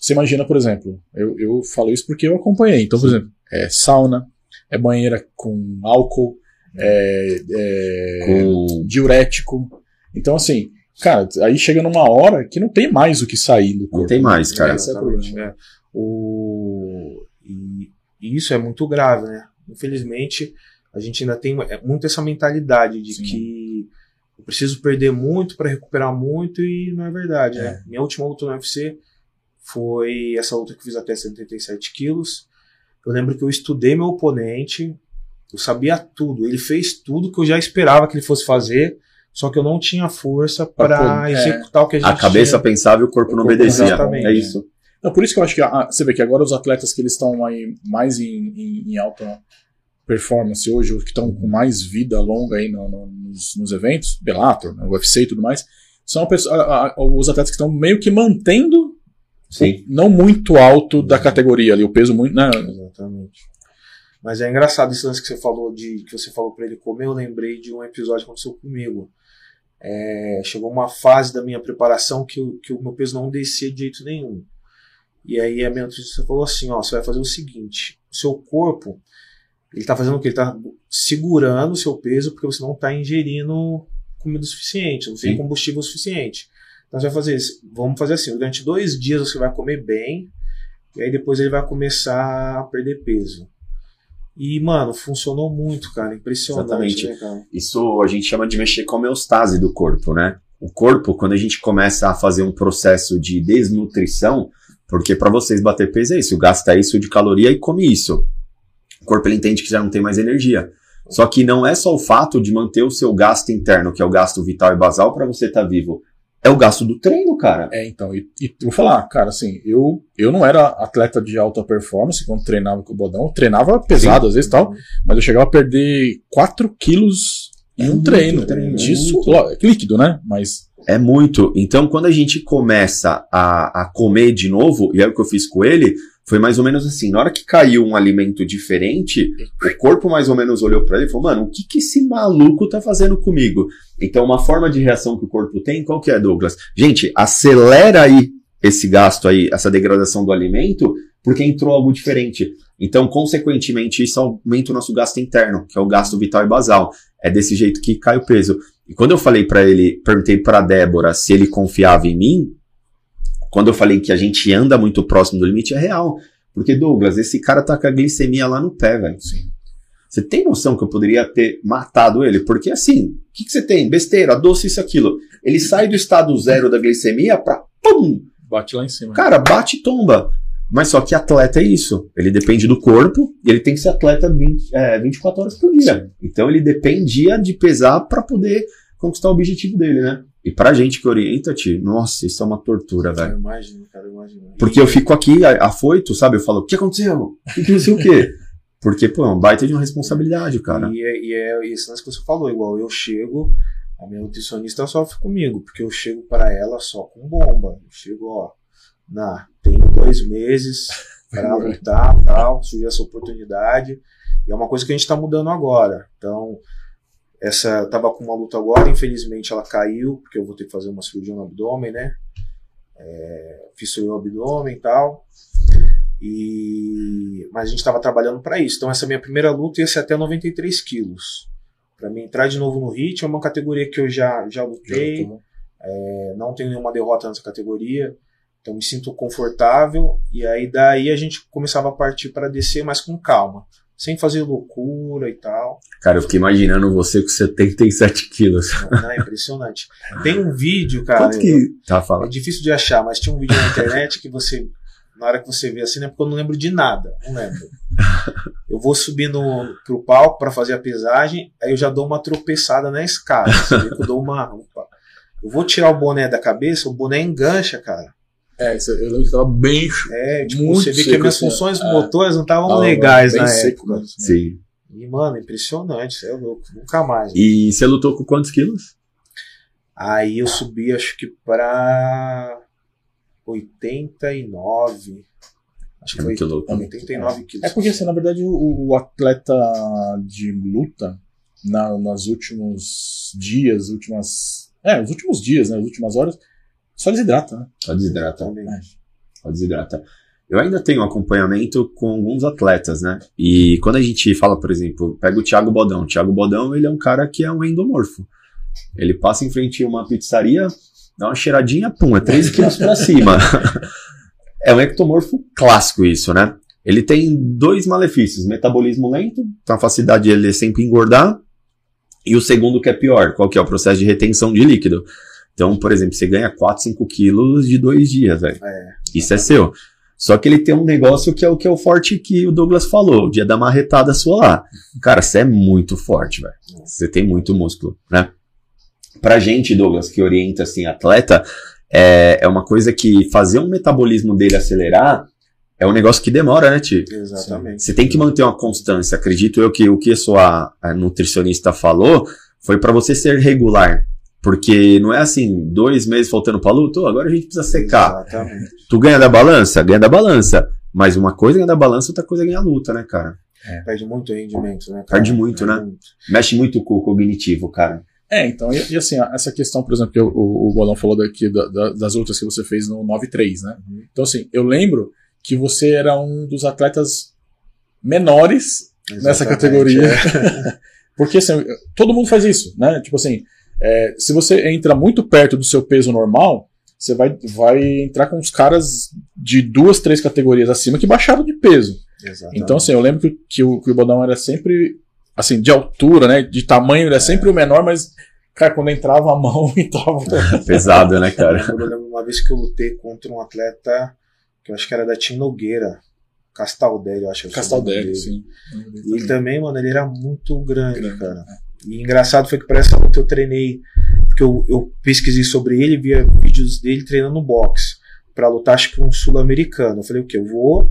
você imagina, por exemplo, eu, eu falo isso porque eu acompanhei. Então, por exemplo, é sauna, é banheira com álcool, é, é com... diurético. Então, assim... Cara, aí chega numa hora que não tem mais o que sair do corpo. Não tem mais, cara. Esse é o problema. É. O... E, e isso é muito grave, né? Infelizmente, a gente ainda tem muito essa mentalidade de sim, que eu preciso perder muito para recuperar muito e não é verdade, é, né? Minha última luta no U F C foi essa luta que eu fiz até setenta e sete quilos. Eu lembro que eu estudei meu oponente, eu sabia tudo. Ele fez tudo que eu já esperava que ele fosse fazer. Só que eu não tinha força para executar é, o que a gente tinha. A cabeça tinha, pensava e o corpo não obedecia. Exatamente. É isso. Não, por isso que eu acho que... Ah, você vê que agora os atletas que eles estão mais em, em, em alta performance hoje, que estão com mais vida longa aí no, no, nos, nos eventos, Bellator, né, U F C e tudo mais, são a pessoa, a, a, os atletas que estão meio que mantendo sim, o, não muito alto da categoria ali, o peso muito... Né? Exatamente. Mas é engraçado esse lance que você falou, de, que você falou pra ele comer. Eu lembrei de um episódio que aconteceu comigo. É, chegou uma fase da minha preparação que, eu, que o meu peso não descia de jeito nenhum. E aí a minha nutricionista falou assim, ó, você vai fazer o seguinte, o seu corpo, ele tá fazendo o quê? Ele tá segurando o seu peso porque você não tá ingerindo comida o suficiente, não tem combustível o suficiente. Então você vai fazer isso, vamos fazer assim, durante dois dias você vai comer bem, e aí depois ele vai começar a perder peso. E, mano, funcionou muito, cara, impressionante. Exatamente. Né, cara? Isso a gente chama de mexer com a homeostase do corpo, né? O corpo, quando a gente começa a fazer um processo de desnutrição, porque para vocês bater peso é isso, gasta isso de caloria e come isso. O corpo ele entende que já não tem mais energia. Só que não é só o fato de manter o seu gasto interno, que é o gasto vital e basal para você estar tá vivo. É o gasto do treino, cara. É, então, e, e vou falar, cara, assim, eu, eu não era atleta de alta performance quando treinava com o Bodão. Eu treinava pesado, sim, às vezes, tal, mas eu chegava a perder quatro quilos em é um treino. treino. Disso, é líquido, né? Mas é muito. Então, quando a gente começa a, a comer de novo, e é o que eu fiz com ele, foi mais ou menos assim, na hora que caiu um alimento diferente, o corpo mais ou menos olhou pra ele e falou, mano, o que que esse maluco tá fazendo comigo? Então, uma forma de reação que o corpo tem, qual que é, Douglas? Gente, acelera aí esse gasto aí, essa degradação do alimento, porque entrou algo diferente. Então, consequentemente, isso aumenta o nosso gasto interno, que é o gasto vital e basal. É desse jeito que cai o peso. E quando eu falei pra ele, perguntei pra Débora se ele confiava em mim, quando eu falei que a gente anda muito próximo do limite, é real. Porque, Douglas, esse cara tá com a glicemia lá no pé, velho. Você tem noção que eu poderia ter matado ele? Porque, assim, o que, que você tem? Besteira, doce, isso, aquilo. Ele sai do estado zero da glicemia pra pum! Bate lá em cima. Cara, bate e tomba. Mas só que atleta é isso. Ele depende do corpo e ele tem que ser atleta vinte, é, vinte e quatro horas por dia. Sim. Então, ele dependia de pesar pra poder conquistar o objetivo dele, né? E pra gente que orienta-te, nossa, isso é uma tortura, velho. Eu imagino, cara, eu imagino. Porque eu fico aqui afoito, sabe? Eu falo, o que aconteceu? E que não sei o quê. Porque, pô, é um baita de uma responsabilidade, cara. E é, e é esse lance que você falou, igual eu chego, a minha nutricionista sofre comigo, porque eu chego pra ela só com bomba. Eu chego, ó, na, tenho dois meses pra lutar, tal, surgiu essa oportunidade. E é uma coisa que a gente tá mudando agora. Então, essa, eu tava com uma luta agora, infelizmente ela caiu, porque eu vou ter que fazer uma cirurgia no abdômen, né? É, fissurei o abdômen e tal. E, mas a gente tava trabalhando para isso. Então essa minha primeira luta ia ser até noventa e três quilos. Para mim entrar de novo no ritmo, é uma categoria que eu já, já lutei. Já é, não tenho nenhuma derrota nessa categoria. Então me sinto confortável. E aí daí a gente começava a partir para descer, mas com calma. Sem fazer loucura e tal. Cara, eu fiquei imaginando você com setenta e sete quilos. Ah, impressionante. Tem um vídeo, cara. Quanto que tá falando? É difícil de achar, mas tinha um vídeo na internet que você, na hora que você vê assim, né? Porque eu não lembro de nada. Não lembro. Eu vou subindo pro palco pra fazer a pesagem, aí eu já dou uma tropeçada na escada. Eu dou uma. Opa. Eu vou tirar o boné da cabeça, o boné engancha, cara. É, eu lembro que tava bem. É, tipo, muito você vê que as minhas funções é, motoras não estavam legais na seco, época. Né? Sim. E, mano, impressionante, você é louco, nunca mais. Né? E você lutou com quantos quilos? Aí eu subi, acho que pra oitenta e nove. Acho é que foi muito louco. oitenta e nove quilos. É porque, assim, na verdade, o, o atleta de luta, na, nas últimos dias, últimas. É, os últimos dias, né? As últimas horas. Só desidrata, né? Só desidrata. É. Só desidrata. Eu ainda tenho acompanhamento com alguns atletas, né? E quando a gente fala, por exemplo, pega o Thiago Bodão. O Thiago Bodão, ele é um cara que é um endomorfo. Ele passa em frente a uma pizzaria, dá uma cheiradinha, pum, é três quilos pra cima. É um ectomorfo clássico isso, né? Ele tem dois malefícios. Metabolismo lento, então a facilidade dele é sempre engordar. E o segundo que é pior, qual que é? O processo de retenção de líquido. Então, por exemplo, você ganha quatro, cinco quilos de dois dias, velho. É, isso é seu. Só que ele tem um negócio que é o que é o forte que o Douglas falou, o dia da marretada sua lá. Cara, você é muito forte, velho. Você tem muito músculo, né? Pra gente, Douglas, que orienta, assim, atleta, é, é uma coisa que fazer um metabolismo dele acelerar é um negócio que demora, né, Ti? Exatamente. Você tem que manter uma constância. Acredito eu que o que a sua a nutricionista falou foi pra você ser regular. Porque não é assim, dois meses faltando pra luta, oh, agora a gente precisa secar. Exatamente. Tu ganha da balança? Ganha da balança. Mas uma coisa é ganhar da balança, outra coisa é ganhar a luta, né, cara? É. Perde muito rendimento, né, cara? Perde muito, né? Muito. Mexe muito com o cognitivo, cara. É, então, e, e assim, essa questão, por exemplo, que o, o Bolão falou daqui da, da, das lutas que você fez no nove três, né? Uhum. Então, assim, eu lembro que você era um dos atletas menores, exatamente, nessa categoria. É. Porque, assim, todo mundo faz isso, né? Tipo assim, é, se você entra muito perto do seu peso normal, você vai, vai entrar com os caras de duas, três categorias acima que baixaram de peso. Exatamente. Então, assim, eu lembro que, que, o, que o Bodão era sempre, assim, de altura, né? De tamanho, era é. sempre o menor, mas, cara, quando entrava a mão, entrava... Pesado, né, cara? Eu lembro uma vez que eu lutei contra um atleta, que eu acho que era da Tim Nogueira, Castaldelli, eu acho. Que Castaldelli, sim. E ele também, mano, ele era muito grande, grande cara. É. E engraçado foi que pra essa luta eu treinei, porque eu, eu pesquisei sobre ele, via vídeos dele treinando boxe, pra lutar, acho que um sul-americano. Eu falei, o quê? Eu vou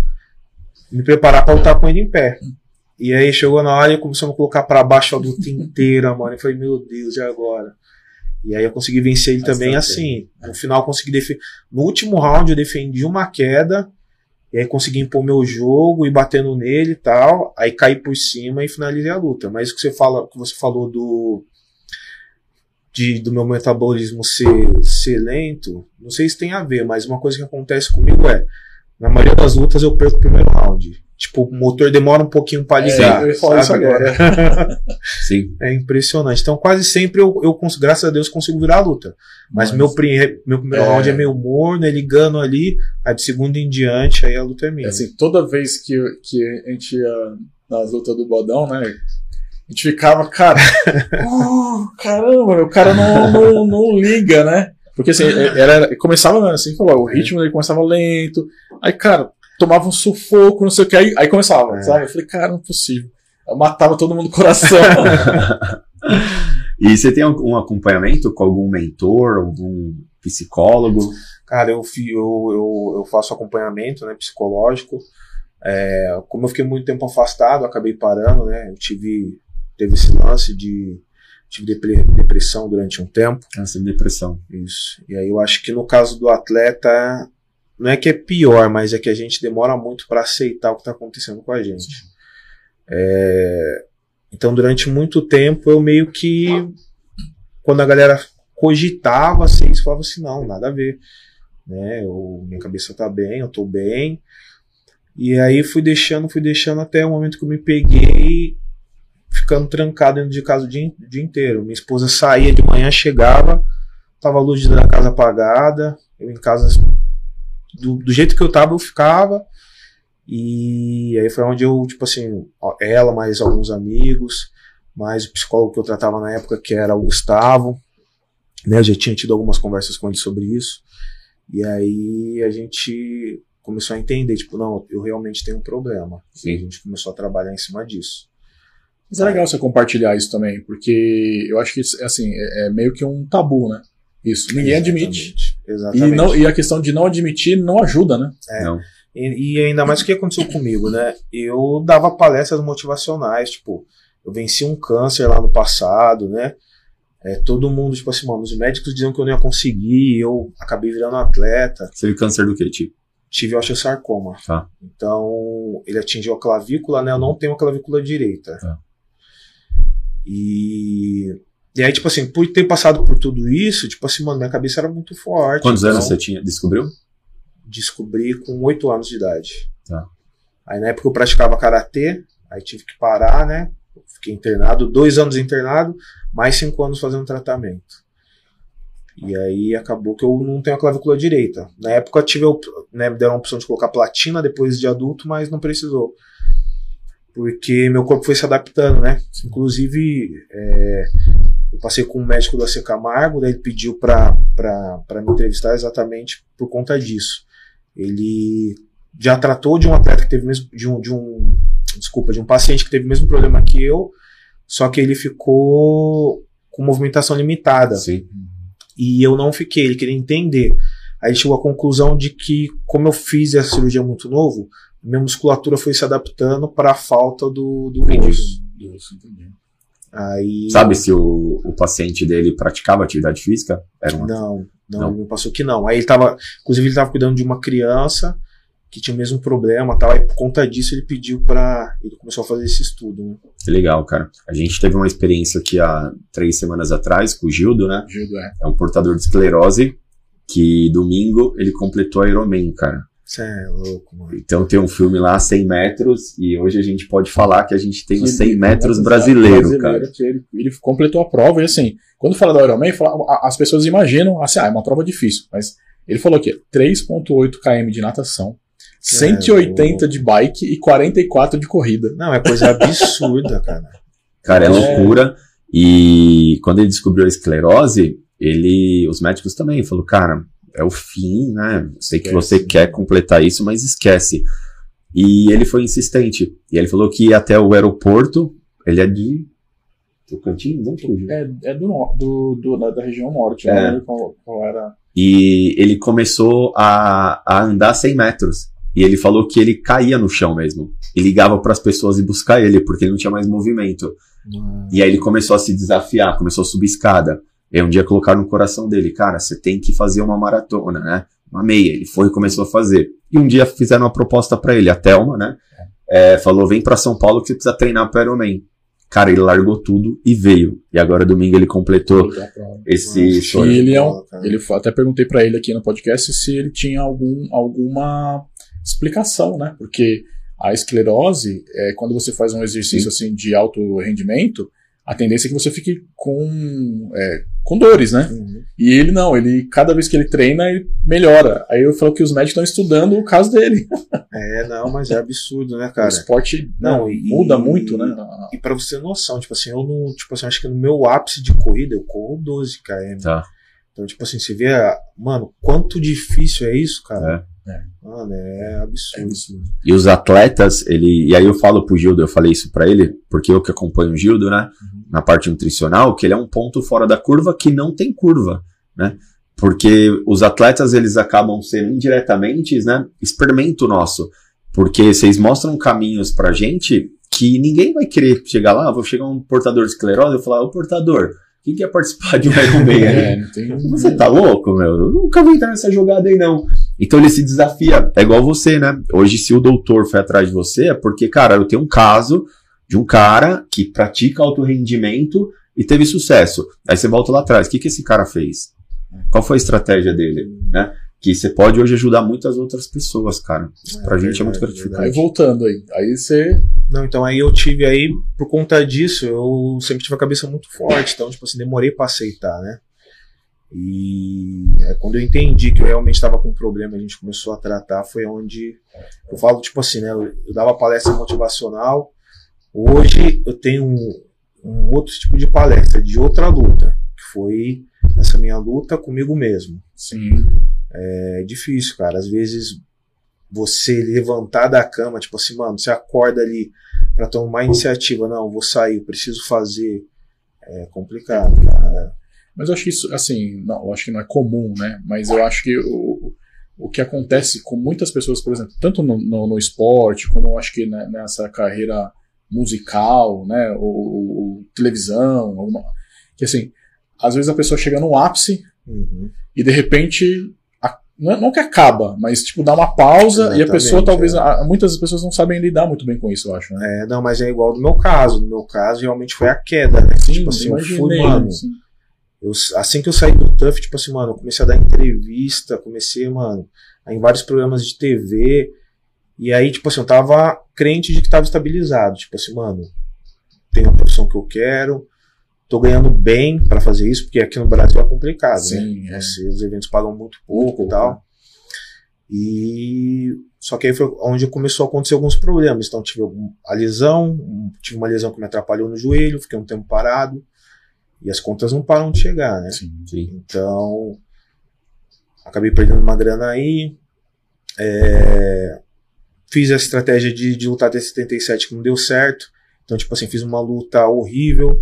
me preparar pra lutar com ele em pé. E aí chegou na hora e começou a me colocar pra baixo a luta inteira, mano. Eu falei, meu Deus, e agora? E aí eu consegui vencer ele. Mas também assim. É. No final eu consegui defender. No último round eu defendi uma queda, e aí consegui impor meu jogo, e batendo nele e tal, aí caí por cima e finalizei a luta. Mas o que você fala, que você falou do... De, do meu metabolismo ser, ser lento, não sei se tem a ver, mas uma coisa que acontece comigo é, na maioria das lutas eu perco o primeiro round. Tipo, o motor demora um pouquinho pra ligar. É, eu ia falar isso agora. Sim. É impressionante. Então quase sempre eu, eu consigo, graças a Deus, consigo virar a luta. Mas, mas meu, pri meu primeiro é... round é meio morno, é ligando ali, aí de segundo em diante, aí a luta é minha. É assim, toda vez que, que a gente ia nas lutas do Bodão, né? A gente ficava, cara, uh, caramba, o cara não, não, não liga, né? Porque assim, era, começava assim, falou, o ritmo dele começava lento, aí, cara, tomava um sufoco, não sei o que, aí, aí começava, é. sabe? Eu falei, cara, não é possível. Eu matava todo mundo do coração. E você tem um acompanhamento com algum mentor, algum psicólogo? Cara, eu, eu, eu, eu faço acompanhamento, né, psicológico. É, como eu fiquei muito tempo afastado, eu acabei parando, né? Eu tive. Teve esse lance de tive depressão durante um tempo. Essa depressão. Isso. E aí eu acho que no caso do atleta, não é que é pior, mas é que a gente demora muito para aceitar o que está acontecendo com a gente. É, então durante muito tempo eu meio que, quando a galera cogitava assim, eu falava assim, não, nada a ver. Né? Eu, minha cabeça tá bem, eu tô bem. E aí fui deixando, fui deixando até o momento que eu me peguei ficando trancado dentro de casa o dia, o dia inteiro. Minha esposa saía de manhã, chegava, tava a luz da casa apagada, eu em casa, do, do jeito que eu tava, eu ficava, e aí foi onde eu, tipo assim, ela, mais alguns amigos, mais o psicólogo que eu tratava na época, que era o Gustavo, né, eu já tinha tido algumas conversas com ele sobre isso, e aí a gente começou a entender, tipo, não, eu realmente tenho um problema. Sim. E a gente começou a trabalhar em cima disso. Mas é legal você compartilhar isso também, porque eu acho que assim, é meio que um tabu, né? Isso, ninguém exatamente, admite. Exatamente. E, não, e a questão de não admitir não ajuda, né? É. Não. E, e ainda mais o que aconteceu comigo, né? Eu dava palestras motivacionais, tipo, eu venci um câncer lá no passado, né? É, todo mundo, tipo assim, mano, os médicos diziam que eu não ia conseguir, eu acabei virando atleta. Você viu câncer do quê, tipo? Tive osteosarcoma. Tá. Então, ele atingiu a clavícula, né? Eu não tenho a clavícula direita. Tá. E, e aí, tipo assim, por ter passado por tudo isso, tipo assim, mano, minha cabeça era muito forte. Quantos então, anos você tinha? Descobriu? Descobri com oito anos de idade. Tá. Aí na época eu praticava karatê, aí tive que parar, né? Fiquei internado, dois anos internado, mais cinco anos fazendo tratamento. E aí acabou que eu não tenho a clavícula direita. Na época eu tive, né, me deram a opção de colocar platina depois de adulto, mas não precisou. Porque meu corpo foi se adaptando, né? Inclusive, é, eu passei com um médico da A C Camargo, daí ele pediu pra, pra, pra me entrevistar exatamente por conta disso. Ele já tratou de um atleta que teve mesmo, de um, de um, desculpa, de um paciente que teve o mesmo problema que eu, só que ele ficou com movimentação limitada. Sim. E eu não fiquei, ele queria entender. Aí chegou à conclusão de que, como eu fiz essa cirurgia muito novo, minha musculatura foi se adaptando para a falta do, do osso. Aí... Sabe se o, o paciente dele praticava atividade física? Era uma... Não, não, não, me passou que não. Aí ele tava, inclusive ele estava cuidando de uma criança que tinha o mesmo problema e tal. Aí por conta disso ele pediu pra... Ele começou a fazer esse estudo, né? Legal, cara. A gente teve uma experiência aqui há três semanas atrás com o Gildo, né? Gildo, é. É um portador de esclerose que domingo ele completou a Ironman, cara. Você é louco, mano. Então tem um filme lá, cem metros, e hoje a gente pode falar que a gente tem os cem metros brasileiro, brasileiro, cara. Que ele, ele completou a prova, e assim, quando fala do Ironman, fala, as pessoas imaginam, assim, ah, é uma prova difícil, mas ele falou aqui, três vírgula oito quilômetros de natação, cento e oitenta é, de bike e quarenta e quatro de corrida. Não, é coisa absurda, cara. Cara, é, é loucura. E quando ele descobriu a esclerose, ele, os médicos também falou, cara, é o fim, né? Sei que você quer completar isso, mas esquece. E ele foi insistente. E ele falou que ia até o aeroporto, ele é de... do cantinho? Não, é, é do, do, do, da, da região norte. É. Né? Qual, qual era... E ele começou a, a andar cem metros. E ele falou que ele caía no chão mesmo. E ligava para as pessoas ir buscar ele, porque ele não tinha mais movimento. Uhum. E aí ele começou a se desafiar, começou a subir escada. E um dia colocaram no coração dele, cara, você tem que fazer uma maratona, né? Uma meia. Ele foi e começou a fazer. E um dia fizeram uma proposta para ele, a Thelma, né? É, falou, vem para São Paulo que você precisa treinar para o Ironman. Cara, ele largou tudo e veio. E agora, domingo, ele completou esse show. Ele, é um, ele até perguntei pra ele aqui no podcast se ele tinha algum, alguma explicação, né? Porque a esclerose, é, quando você faz um exercício assim, de alto rendimento, a tendência é que você fique com, é, com dores, né? Uhum. E ele não, ele cada vez que ele treina, ele melhora. Aí eu falo que os médicos estão estudando o caso dele. É, não, mas é absurdo, né, cara? O esporte não, não, e, muda muito, e, né? E pra você ter noção, tipo assim, eu não, tipo assim, acho que no meu ápice de corrida eu corro doze quilômetros. Tá. Então, tipo assim, você vê, mano, quanto difícil é isso, cara? É. É. Mano, é absurdo. É absurdo. E os atletas, ele. E aí eu falo pro Gildo, eu falei isso pra ele, porque eu que acompanho o Gildo, né? Uhum. Na parte nutricional, que ele é um ponto fora da curva que não tem curva, né? Porque os atletas, eles acabam sendo indiretamente, né? Experimento nosso. Porque vocês mostram caminhos pra gente que ninguém vai querer chegar lá, ah, vou chegar um portador de esclerose e falar, ô portador. Quem quer participar de um Ironman? É, tem... Você tá louco, meu? Eu nunca vou entrar nessa jogada aí, não. Então ele se desafia. É igual você, né? Hoje, se o doutor foi atrás de você, é porque, cara, eu tenho um caso de um cara que pratica alto rendimento e teve sucesso. Aí você volta lá atrás. O que, que esse cara fez? Qual foi a estratégia dele, né? Que você pode hoje ajudar muitas outras pessoas, cara. Isso é, pra verdade, gente é muito gratificante. Aí voltando aí, aí você... Não, então aí eu tive aí, por conta disso, eu sempre tive a cabeça muito forte, então, tipo assim, demorei pra aceitar, né? E é, quando eu entendi que eu realmente tava com um problema, a gente começou a tratar, foi onde... Eu falo, tipo assim, né? Eu, eu dava palestra motivacional, hoje eu tenho um, um outro tipo de palestra, de outra luta, que foi essa minha luta comigo mesmo. Sim. É difícil, cara. Às vezes você levantar da cama, tipo assim, mano, você acorda ali pra tomar iniciativa, não, vou sair, preciso fazer. É complicado, cara. Mas eu acho que isso, assim, não, eu acho que não é comum, né? Mas eu acho que o, o que acontece com muitas pessoas, por exemplo, tanto no, no, no esporte, como eu acho que nessa carreira musical, né? Ou, ou televisão, alguma, que assim, às vezes a pessoa chega no ápice, uhum, e de repente. Não que acaba, mas tipo, dá uma pausa. Exatamente, e a pessoa talvez... É. Muitas pessoas não sabem lidar muito bem com isso, eu acho. Né? É, não, mas é igual no meu caso. No meu caso, realmente foi a queda. Né? Sim, tipo assim, imaginei, eu fui, mano... Assim. Eu, assim que eu saí do T U F, tipo assim, mano, eu comecei a dar entrevista, comecei, mano, em vários programas de T V. E aí, tipo assim, eu tava crente de que tava estabilizado. Tipo assim, mano, tenho a profissão que eu quero... Tô ganhando bem pra fazer isso, porque aqui no Brasil é complicado, sim, né? É. Assim, os eventos pagam muito pouco e tal. Né? E... Só que aí foi onde começou a acontecer alguns problemas. Então tive a lesão, tive uma lesão que me atrapalhou no joelho, fiquei um tempo parado. E as contas não param de chegar, né? Sim, sim. Então... Acabei perdendo uma grana aí. É, fiz a estratégia de, de lutar até setenta e sete que não deu certo. Então, tipo assim, fiz uma luta horrível.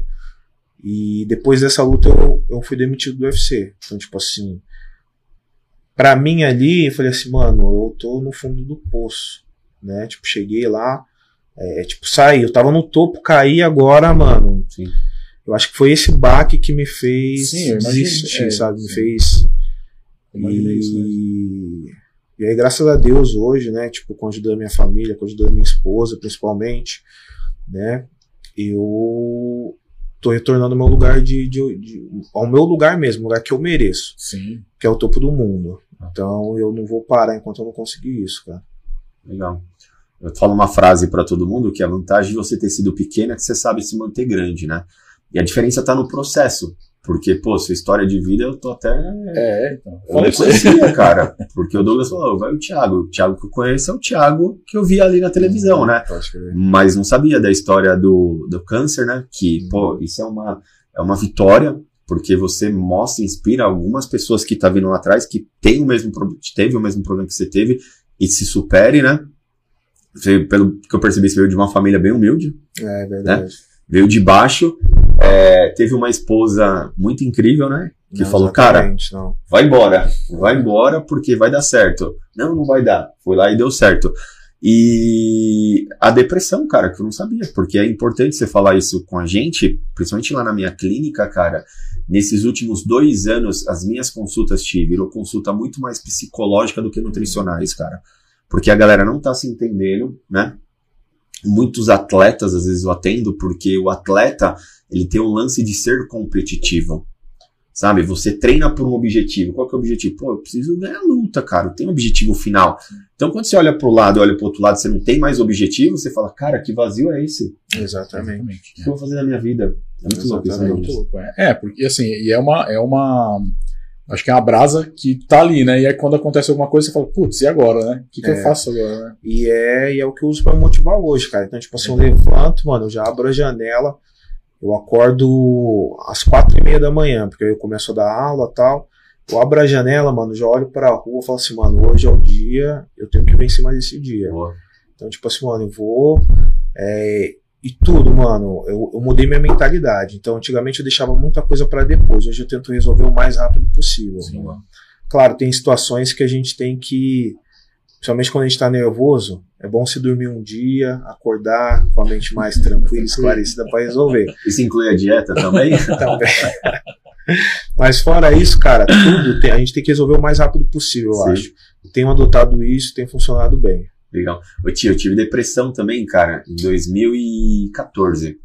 E depois dessa luta eu, eu fui demitido do U F C. Então, tipo assim, pra mim ali, eu falei assim, mano, eu tô no fundo do poço, né? Tipo, cheguei lá, é, tipo, saí, eu tava no topo, caí agora, mano. Sim. Eu acho que foi esse baque que me fez desistir, é, sabe? Sim. Me fez. E... Isso, né? E aí, graças a Deus, hoje, né, tipo, com a ajuda da minha família, com a ajuda da minha esposa, principalmente, né, eu tô retornando ao meu lugar de, de, de ao meu lugar mesmo, lugar que eu mereço. Sim. Que é o topo do mundo. Então, eu não vou parar enquanto eu não conseguir isso, cara. Legal. Eu falo uma frase para todo mundo, que a vantagem de você ter sido pequeno é que você sabe se manter grande, né? E a diferença tá no processo. Porque, pô, sua história de vida eu tô até... É, então. Eu não conhecia, cara. Porque o Douglas falou, vai o Thiago. O Thiago que eu conheço é o Thiago que eu vi ali na televisão, hum, né? Mas não sabia da história do, do câncer, né? Que, hum. pô, isso é uma, é uma vitória, porque você mostra e inspira algumas pessoas que tá vindo lá atrás, que tem o mesmo teve o mesmo problema que você teve, e se supere, né? Você, pelo que eu percebi, você veio de uma família bem humilde. É, verdade. Né? Veio de baixo, é, teve uma esposa muito incrível, né? Que não, falou, cara, não. vai embora, vai embora porque vai dar certo. Não, não vai dar. Foi lá e deu certo. E a depressão, cara, que eu não sabia, porque é importante você falar isso com a gente, principalmente lá na minha clínica, cara. Nesses últimos dois anos, as minhas consultas te virou consulta muito mais psicológica do que nutricionais, cara. Porque a galera não tá se entendendo, né? Muitos atletas, às vezes eu atendo, porque o atleta, ele tem um lance de ser competitivo, sabe? Você treina por um objetivo. Qual que é o objetivo? Pô, eu preciso ganhar a luta, cara. Tem um objetivo final. Então, quando você olha pro lado, olha pro outro lado, você não tem mais objetivo, você fala, cara, que vazio é esse? Exatamente. O que eu vou fazer na minha vida? É muito louco isso, né? É, porque assim, e é uma... É uma... Acho que é uma brasa que tá ali, né? E aí quando acontece alguma coisa, você fala, putz, e agora, né? O que, que é. eu faço agora, né? E é, e é o que eu uso pra motivar hoje, cara. Então, tipo assim, eu levanto, mano, eu já abro a janela, eu acordo às quatro e meia da manhã, porque aí eu começo a dar aula e tal. Eu abro a janela, mano, já olho pra rua e falo assim, mano, hoje é o dia, eu tenho que vencer mais esse dia. Boa. Então, tipo assim, mano, eu vou... É, e tudo, mano, eu, eu mudei minha mentalidade. Então, antigamente eu deixava muita coisa pra depois. Hoje eu tento resolver o mais rápido possível. Sim, mano. Claro, tem situações que a gente tem que... Principalmente quando a gente tá nervoso, é bom se dormir um dia, acordar com a mente mais tranquila, esclarecida pra resolver. Isso inclui a dieta também? Também. Mas fora isso, cara, tudo tem, a gente tem que resolver o mais rápido possível, eu Sim. acho. Eu tenho adotado isso, tem funcionado bem. Legal. Ô tio, eu tive depressão também, cara, em dois mil e quatorze.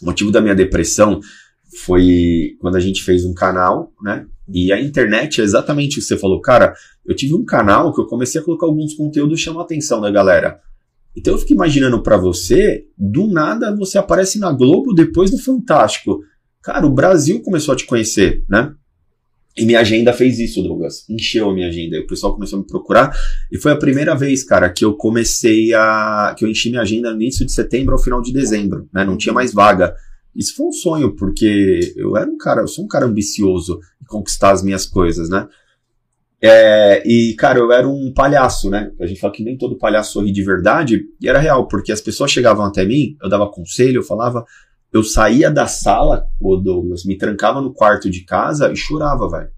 O motivo da minha depressão foi quando a gente fez um canal, né? E a internet é exatamente o que você falou. Cara, eu tive um canal que eu comecei a colocar alguns conteúdos, chamou a atenção da galera. Então eu fico imaginando pra você, do nada você aparece na Globo, depois no Fantástico. Cara, o Brasil começou a te conhecer, né? E minha agenda fez isso, Douglas. Encheu a minha agenda. O pessoal começou a me procurar. E foi a primeira vez, cara, que eu comecei a... Que eu enchi minha agenda no início de setembro ao final de dezembro, né? Não tinha mais vaga. Isso foi um sonho, porque eu era um cara... Eu sou um cara ambicioso em conquistar as minhas coisas, né? É, e, cara, eu era um palhaço, né? A gente fala que nem todo palhaço sorri de verdade. E era real, porque as pessoas chegavam até mim, eu dava conselho, eu falava... Eu saía da sala, ô Douglas, me trancava no quarto de casa e chorava, velho.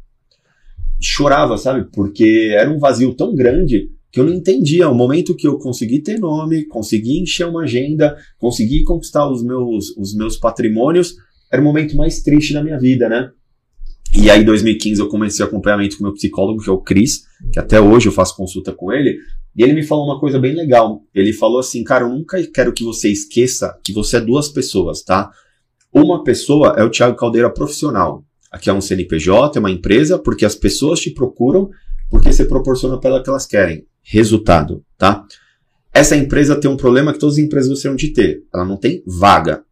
Chorava, sabe? Porque era um vazio tão grande que eu não entendia. O momento que eu consegui ter nome, consegui encher uma agenda, consegui conquistar os meus, os meus patrimônios, era o momento mais triste da minha vida, né? E aí, em dois mil e quinze, eu comecei acompanhamento com o meu psicólogo, que é o Cris, que até hoje eu faço consulta com ele. E ele me falou uma coisa bem legal. Ele falou assim, cara, eu nunca quero que você esqueça que você é duas pessoas, tá? Uma pessoa é o Thiago Caldeira profissional. Aqui é um C N P J, é uma empresa, porque as pessoas te procuram porque você proporciona para ela o que elas querem. Resultado, tá? Essa empresa tem um problema que todas as empresas gostariam de ter. Ela não tem vaga.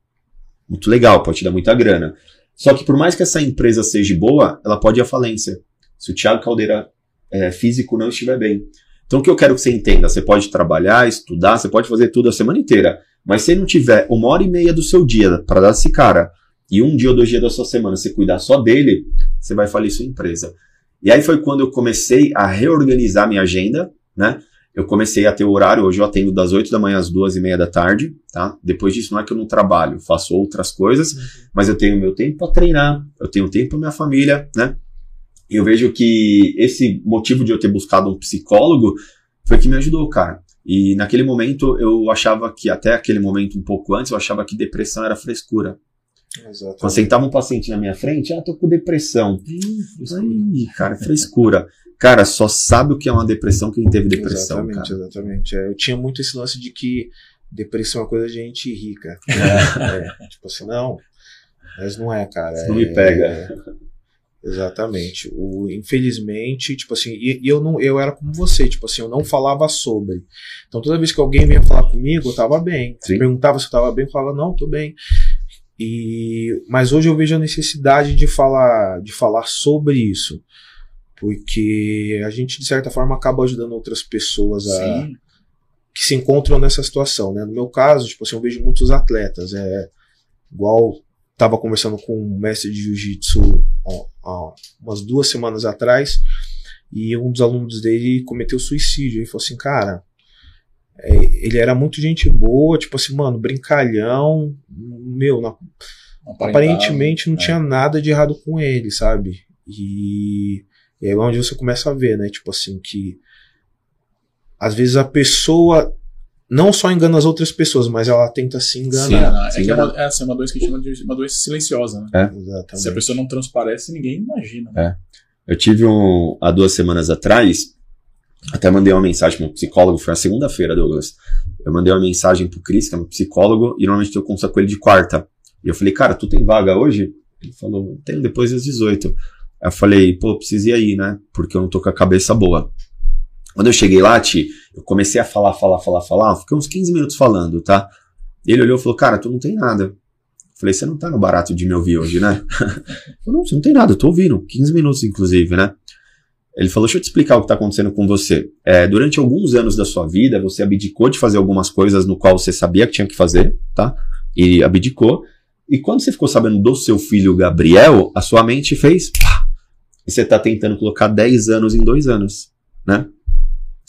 Muito legal, pode te dar muita grana. Só que por mais que essa empresa seja boa, ela pode ir à falência. Se o Thiago Caldeira é, físico não estiver bem. Então, o que eu quero que você entenda? Você pode trabalhar, estudar, você pode fazer tudo a semana inteira. Mas se não tiver uma hora e meia do seu dia para dar esse cara e um dia ou dois dias da sua semana você cuidar só dele, você vai falir sua empresa. E aí foi quando eu comecei a reorganizar minha agenda, né? Eu comecei a ter horário, hoje eu atendo das oito da manhã às duas e meia da tarde, tá? Depois disso não é que eu não trabalho, faço outras coisas, mas eu tenho meu tempo para treinar, eu tenho tempo para minha família, né? E eu vejo que esse motivo de eu ter buscado um psicólogo foi que me ajudou, cara. E naquele momento eu achava que, até aquele momento um pouco antes, eu achava que depressão era frescura. Exatamente. Quando sentava um paciente na minha frente, ah, tô com depressão. Ih, cara, frescura. cara, só sabe o que é uma depressão quem teve depressão. Exatamente, cara. exatamente. É, eu tinha muito esse lance de que depressão é uma coisa de gente rica. Né? É, tipo assim, não, mas não é, cara. Isso não é, me pega. É, exatamente. O, infelizmente, tipo assim, e, e eu não, eu era como você, tipo assim, eu não falava sobre. Então toda vez que alguém vinha falar comigo, eu tava bem. Sim. Perguntava se eu tava bem, eu falava, não, tô bem. E, mas hoje eu vejo a necessidade de falar, de falar sobre isso, porque a gente, de certa forma, acaba ajudando outras pessoas a, que se encontram nessa situação, né? No meu caso, tipo assim, eu vejo muitos atletas, é, igual estava conversando com um mestre de jiu-jitsu ó, ó, umas duas semanas atrás, e um dos alunos dele cometeu suicídio. Ele falou assim, cara, é, ele era muito gente boa, tipo assim, mano, brincalhão, meu, não, aparentemente não é. tinha nada de errado com ele, sabe? E, e é onde você começa a ver, né? Tipo assim, que às vezes a pessoa não só engana as outras pessoas, mas ela tenta se enganar. Sim, é, se é, enganar. Que é, uma, é assim, uma doença que a gente chama de uma doença silenciosa, né? É. Exatamente. Se a pessoa não transparece, ninguém imagina. Né? É. Eu tive um, há duas semanas atrás, até mandei uma mensagem para um psicólogo, foi na segunda-feira, Douglas. Eu mandei uma mensagem pro Cris, que é um psicólogo, e normalmente eu consulto com ele de quarta. E eu falei, cara, tu tem vaga hoje? Ele falou, tenho, depois das dezoito. Aí eu falei, pô, preciso ir aí, né? Porque eu não tô com a cabeça boa. Quando eu cheguei lá, Ti, eu comecei a falar, falar, falar, falar, fiquei uns quinze minutos falando, tá? Ele olhou e falou, cara, tu não tem nada. Eu falei, você não tá no barato de me ouvir hoje, né? Eu falei, não, você não tem nada, eu tô ouvindo, quinze minutos inclusive, né? Ele falou, deixa eu te explicar o que tá acontecendo com você. É, durante alguns anos da sua vida, você abdicou de fazer algumas coisas no qual você sabia que tinha que fazer, tá? E abdicou. E quando você ficou sabendo do seu filho Gabriel, a sua mente fez... Pá, e você tá tentando colocar dez anos em dois anos, né?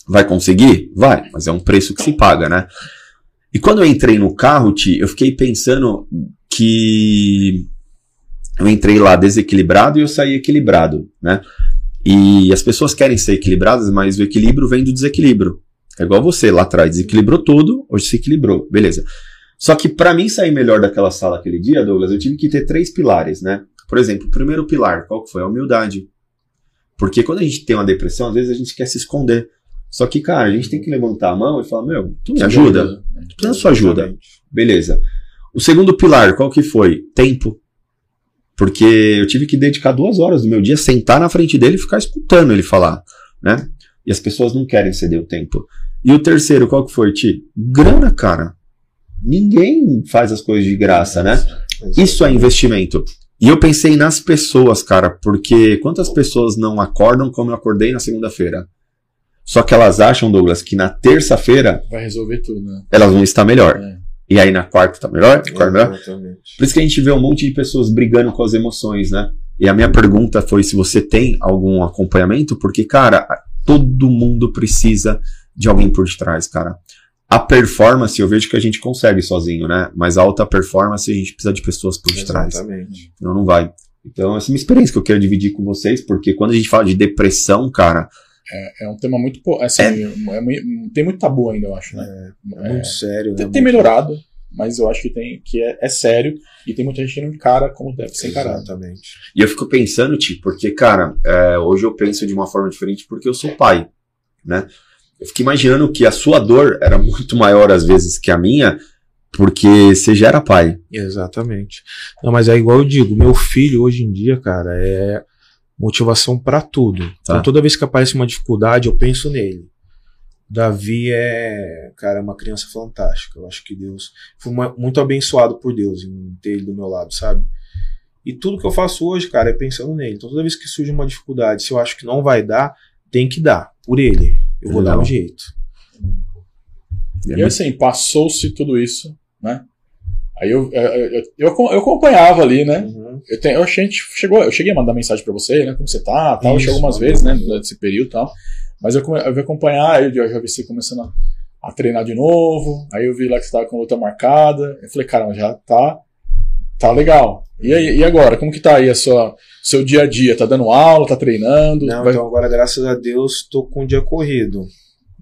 Vai conseguir? Vai, mas é um preço que se paga, né? E quando eu entrei no carro, Ti, eu fiquei pensando que eu entrei lá desequilibrado e eu saí equilibrado, né? E as pessoas querem ser equilibradas, mas o equilíbrio vem do desequilíbrio. É igual você, lá atrás desequilibrou tudo, hoje se equilibrou, beleza. Só que para mim sair melhor daquela sala aquele dia, Douglas, eu tive que ter três pilares, né? Por exemplo, o primeiro pilar, qual que foi? A humildade. Porque quando a gente tem uma depressão, às vezes a gente quer se esconder. Só que, cara, a gente tem que levantar a mão e falar, meu, tu me ajuda? Tu precisa da sua ajuda. Beleza. O segundo pilar, qual que foi? Tempo. Porque eu tive que dedicar duas horas do meu dia, sentar na frente dele e ficar escutando ele falar, né? E as pessoas não querem ceder o tempo. E o terceiro, qual que foi, Ti? Grana, cara. Ninguém faz as coisas de graça, né? Isso é investimento. E eu pensei nas pessoas, cara, porque quantas pessoas não acordam como eu acordei na segunda-feira? Só que elas acham, Douglas, que na terça-feira... Vai resolver tudo, né? Elas vão estar melhor. É. E aí na quarta tá melhor? É, quarta melhor. Por isso que a gente vê um monte de pessoas brigando com as emoções, né? E a minha pergunta foi se você tem algum acompanhamento, porque, cara, todo mundo precisa de alguém por trás, cara. A performance, eu vejo que a gente consegue sozinho, né? Mas a alta performance, a gente precisa de pessoas por trás. Exatamente. Senão não vai. Então, essa é uma experiência que eu quero dividir com vocês, porque quando a gente fala de depressão, cara... É, é um tema muito... Assim, é. É, é, tem muito tabu ainda, eu acho, né? É, é muito é, sério. Tem, né? Tem melhorado, mas eu acho que, tem, que é, é sério e tem muita gente que não encara como deve ser encarado. Exatamente. E eu fico pensando, Ti, porque, cara, é, hoje eu penso de uma forma diferente porque eu sou pai, né? Eu fico imaginando que a sua dor era muito maior às vezes que a minha, porque você já era pai. Exatamente. Não, mas é igual eu digo, meu filho hoje em dia, cara, é motivação pra tudo. Tá. Então toda vez que aparece uma dificuldade, eu penso nele. Davi é, cara, é uma criança fantástica. Eu acho que Deus... Fui uma, muito abençoado por Deus em ter ele do meu lado, sabe? E tudo que eu faço hoje, cara, é pensando nele. Então toda vez que surge uma dificuldade, se eu acho que não vai dar, tem que dar por ele. Eu vou dar um jeito. E assim, passou-se tudo isso, né? Aí eu, eu, eu, eu, eu acompanhava ali, né? Uhum. Eu, te, eu, achei, a gente chegou, eu cheguei a mandar mensagem pra você, né? Como você tá, tal. Isso, eu cheguei algumas vezes, né? Nesse período e tal. Mas eu, eu vi acompanhar, eu, eu já vi você começando a, a treinar de novo. Aí eu vi lá que você tava com a luta marcada. Eu falei, caramba, já tá, tá legal. E, aí, e agora? Como que tá aí a sua... Seu dia a dia, tá dando aula, tá treinando? Não, vai... Então agora, graças a Deus, tô com um dia corrido,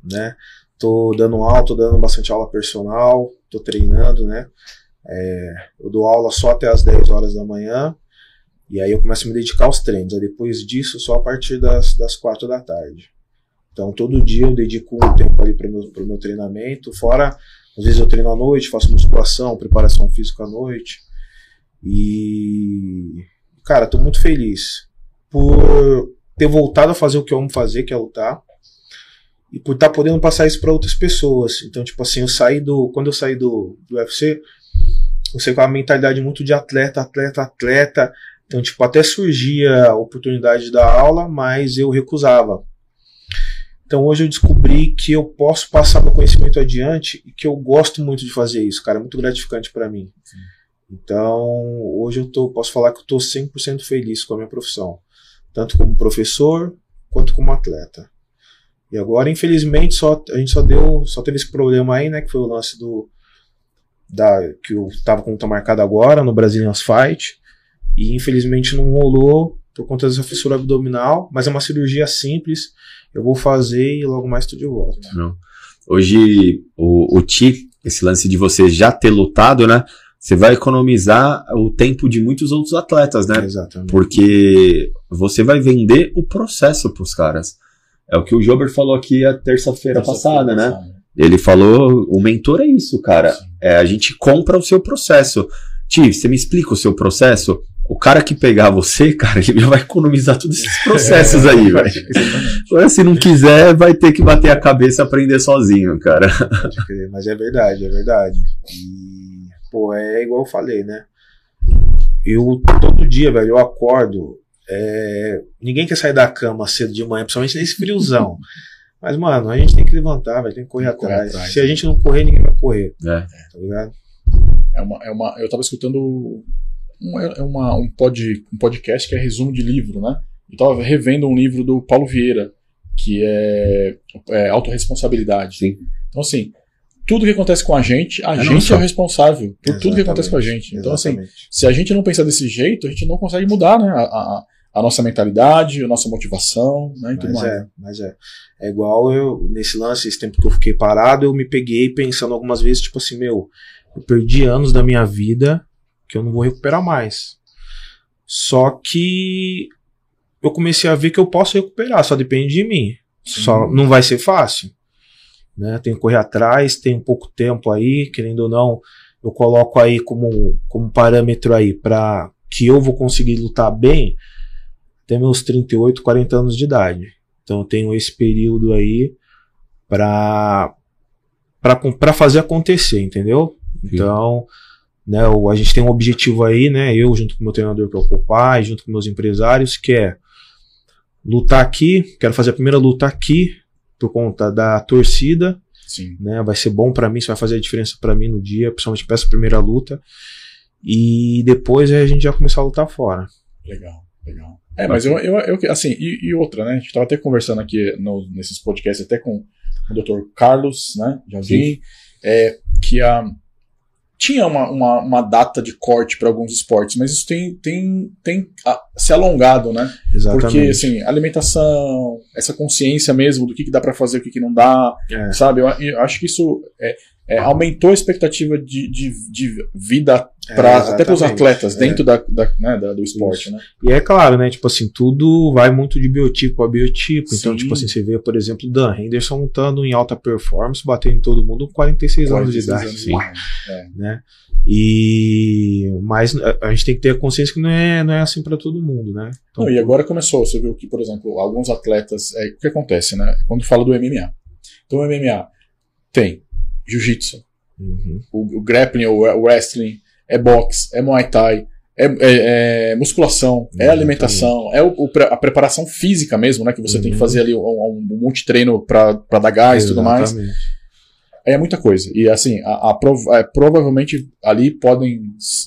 né? Tô dando aula, tô dando bastante aula personal, tô treinando, né? É, eu dou aula só até as dez horas da manhã E aí eu começo a me dedicar aos treinos. Aí depois disso, só a partir das, das quatro da tarde. Então todo dia eu dedico um tempo ali para o meu, pro meu treinamento. Fora, às vezes eu treino à noite, faço musculação, preparação física à noite. E... cara, tô muito feliz por ter voltado a fazer o que eu amo fazer, que é lutar. E por estar tá podendo passar isso para outras pessoas. Então, tipo assim, eu saí do... Quando eu saí do, do U F C, eu saí com uma mentalidade muito de atleta, atleta, atleta. Então, tipo, até surgia a oportunidade da aula, mas eu recusava. Então, hoje eu descobri que eu posso passar meu conhecimento adiante e que eu gosto muito de fazer isso, cara. É muito gratificante para mim. Sim. Então, hoje eu tô, posso falar que eu tô cem por cento feliz com a minha profissão. Tanto como professor, quanto como atleta. E agora, infelizmente, só, a gente só deu, só teve esse problema aí, né? Que foi o lance do... Da, que eu tava com luta marcada agora, no Brazilian Fight. E, infelizmente, não rolou por conta dessa fissura abdominal. Mas é uma cirurgia simples. Eu vou fazer e logo mais tô de volta. Não. Hoje, o, o Ti, esse lance de você já ter lutado, né? Você vai economizar o tempo de muitos outros atletas, né? Exatamente. Porque você vai vender o processo pros caras. É o que o Jober falou aqui a terça-feira terça passada, né? Passada. Ele falou, o mentor é isso, cara. É, a gente compra o seu processo. Ti, você me explica o seu processo? O cara que pegar você, cara, ele vai economizar todos esses processos é, aí, velho. É, se não quiser, vai ter que bater a cabeça e aprender sozinho, cara. Pode crer, mas é verdade, é verdade. E... Pô, é igual eu falei, né? Eu, todo dia, velho, eu acordo. É... Ninguém quer sair da cama cedo de manhã, principalmente nesse friozão. Mas, mano, a gente tem que levantar, velho, tem que correr, tem que correr atrás. atrás. Se a gente não correr, ninguém vai correr. É. Tá ligado? É uma, é uma, eu tava escutando um, é uma, um, pod, um podcast que é resumo de livro, né? Eu tava revendo um livro do Paulo Vieira, que é, é Autorresponsabilidade. Sim. Então, assim. Tudo que acontece com a gente, a é gente nossa. é o responsável por Exatamente. tudo que acontece com a gente. Então, Exatamente. assim, se a gente não pensar desse jeito, a gente não consegue mudar, né? A, a, a nossa mentalidade, a nossa motivação, né? E mas tudo é, mais. mas é. É igual eu, nesse lance, esse tempo que eu fiquei parado, eu me peguei pensando algumas vezes, tipo assim, meu, eu perdi anos da minha vida que eu não vou recuperar mais. Só que eu comecei a ver que eu posso recuperar, só depende de mim. Sim. Só não vai ser fácil. Né, tem que correr atrás, tem pouco tempo aí, querendo ou não, eu coloco aí como, como parâmetro aí para que eu vou conseguir lutar bem até meus trinta e oito, quarenta anos de idade. Então eu tenho esse período aí para para fazer acontecer, entendeu? Sim. Então, né, a gente tem um objetivo aí, né, eu junto com o meu treinador que é o Popeye, junto com meus empresários, que é lutar aqui, quero fazer a primeira luta aqui, por conta da torcida, Sim. né? Vai ser bom pra mim, isso vai fazer a diferença pra mim no dia, principalmente pra essa primeira luta. E depois a gente já começar a lutar fora. Legal, legal. É, mas eu, eu, eu assim, e, e outra, né? A gente tava até conversando aqui no, nesses podcasts até com o doutor Carlos, né? Já vi, é, que a, tinha uma, uma, uma data de corte pra alguns esportes, mas isso tem, tem, tem a, se alongado, né? Exatamente. Porque, assim, alimentação, essa consciência mesmo do que, que dá pra fazer, o que, que não dá, é. sabe? Eu, eu acho que isso é, é, aumentou a expectativa de, de, de vida pra, é, até pros atletas dentro é. da, da, né, da, do esporte, isso. né? E é claro, né? Tipo assim, tudo vai muito de biotipo a biotipo. Sim. Então, tipo assim, você vê, por exemplo, Dan Henderson lutando em alta performance, batendo em todo mundo com quarenta e seis anos de idade. Anos. Sim. É. Né? E, mas a gente tem que ter a consciência que não é, não é assim pra todo mundo, né? Então, não, e agora começou, você viu que, por exemplo, alguns atletas, é, o que acontece, né? Quando fala do M M A. Então o M M A tem jiu-jitsu, uhum. o, o grappling, o, o wrestling, é boxe, é muay thai, é, é, é musculação, uhum. é alimentação, é o, o, a preparação física mesmo, né? Que você uhum. tem que fazer ali um, um monte de treino pra, pra dar gás e tudo mais. É muita coisa. E assim, a, a prov- é, provavelmente ali podem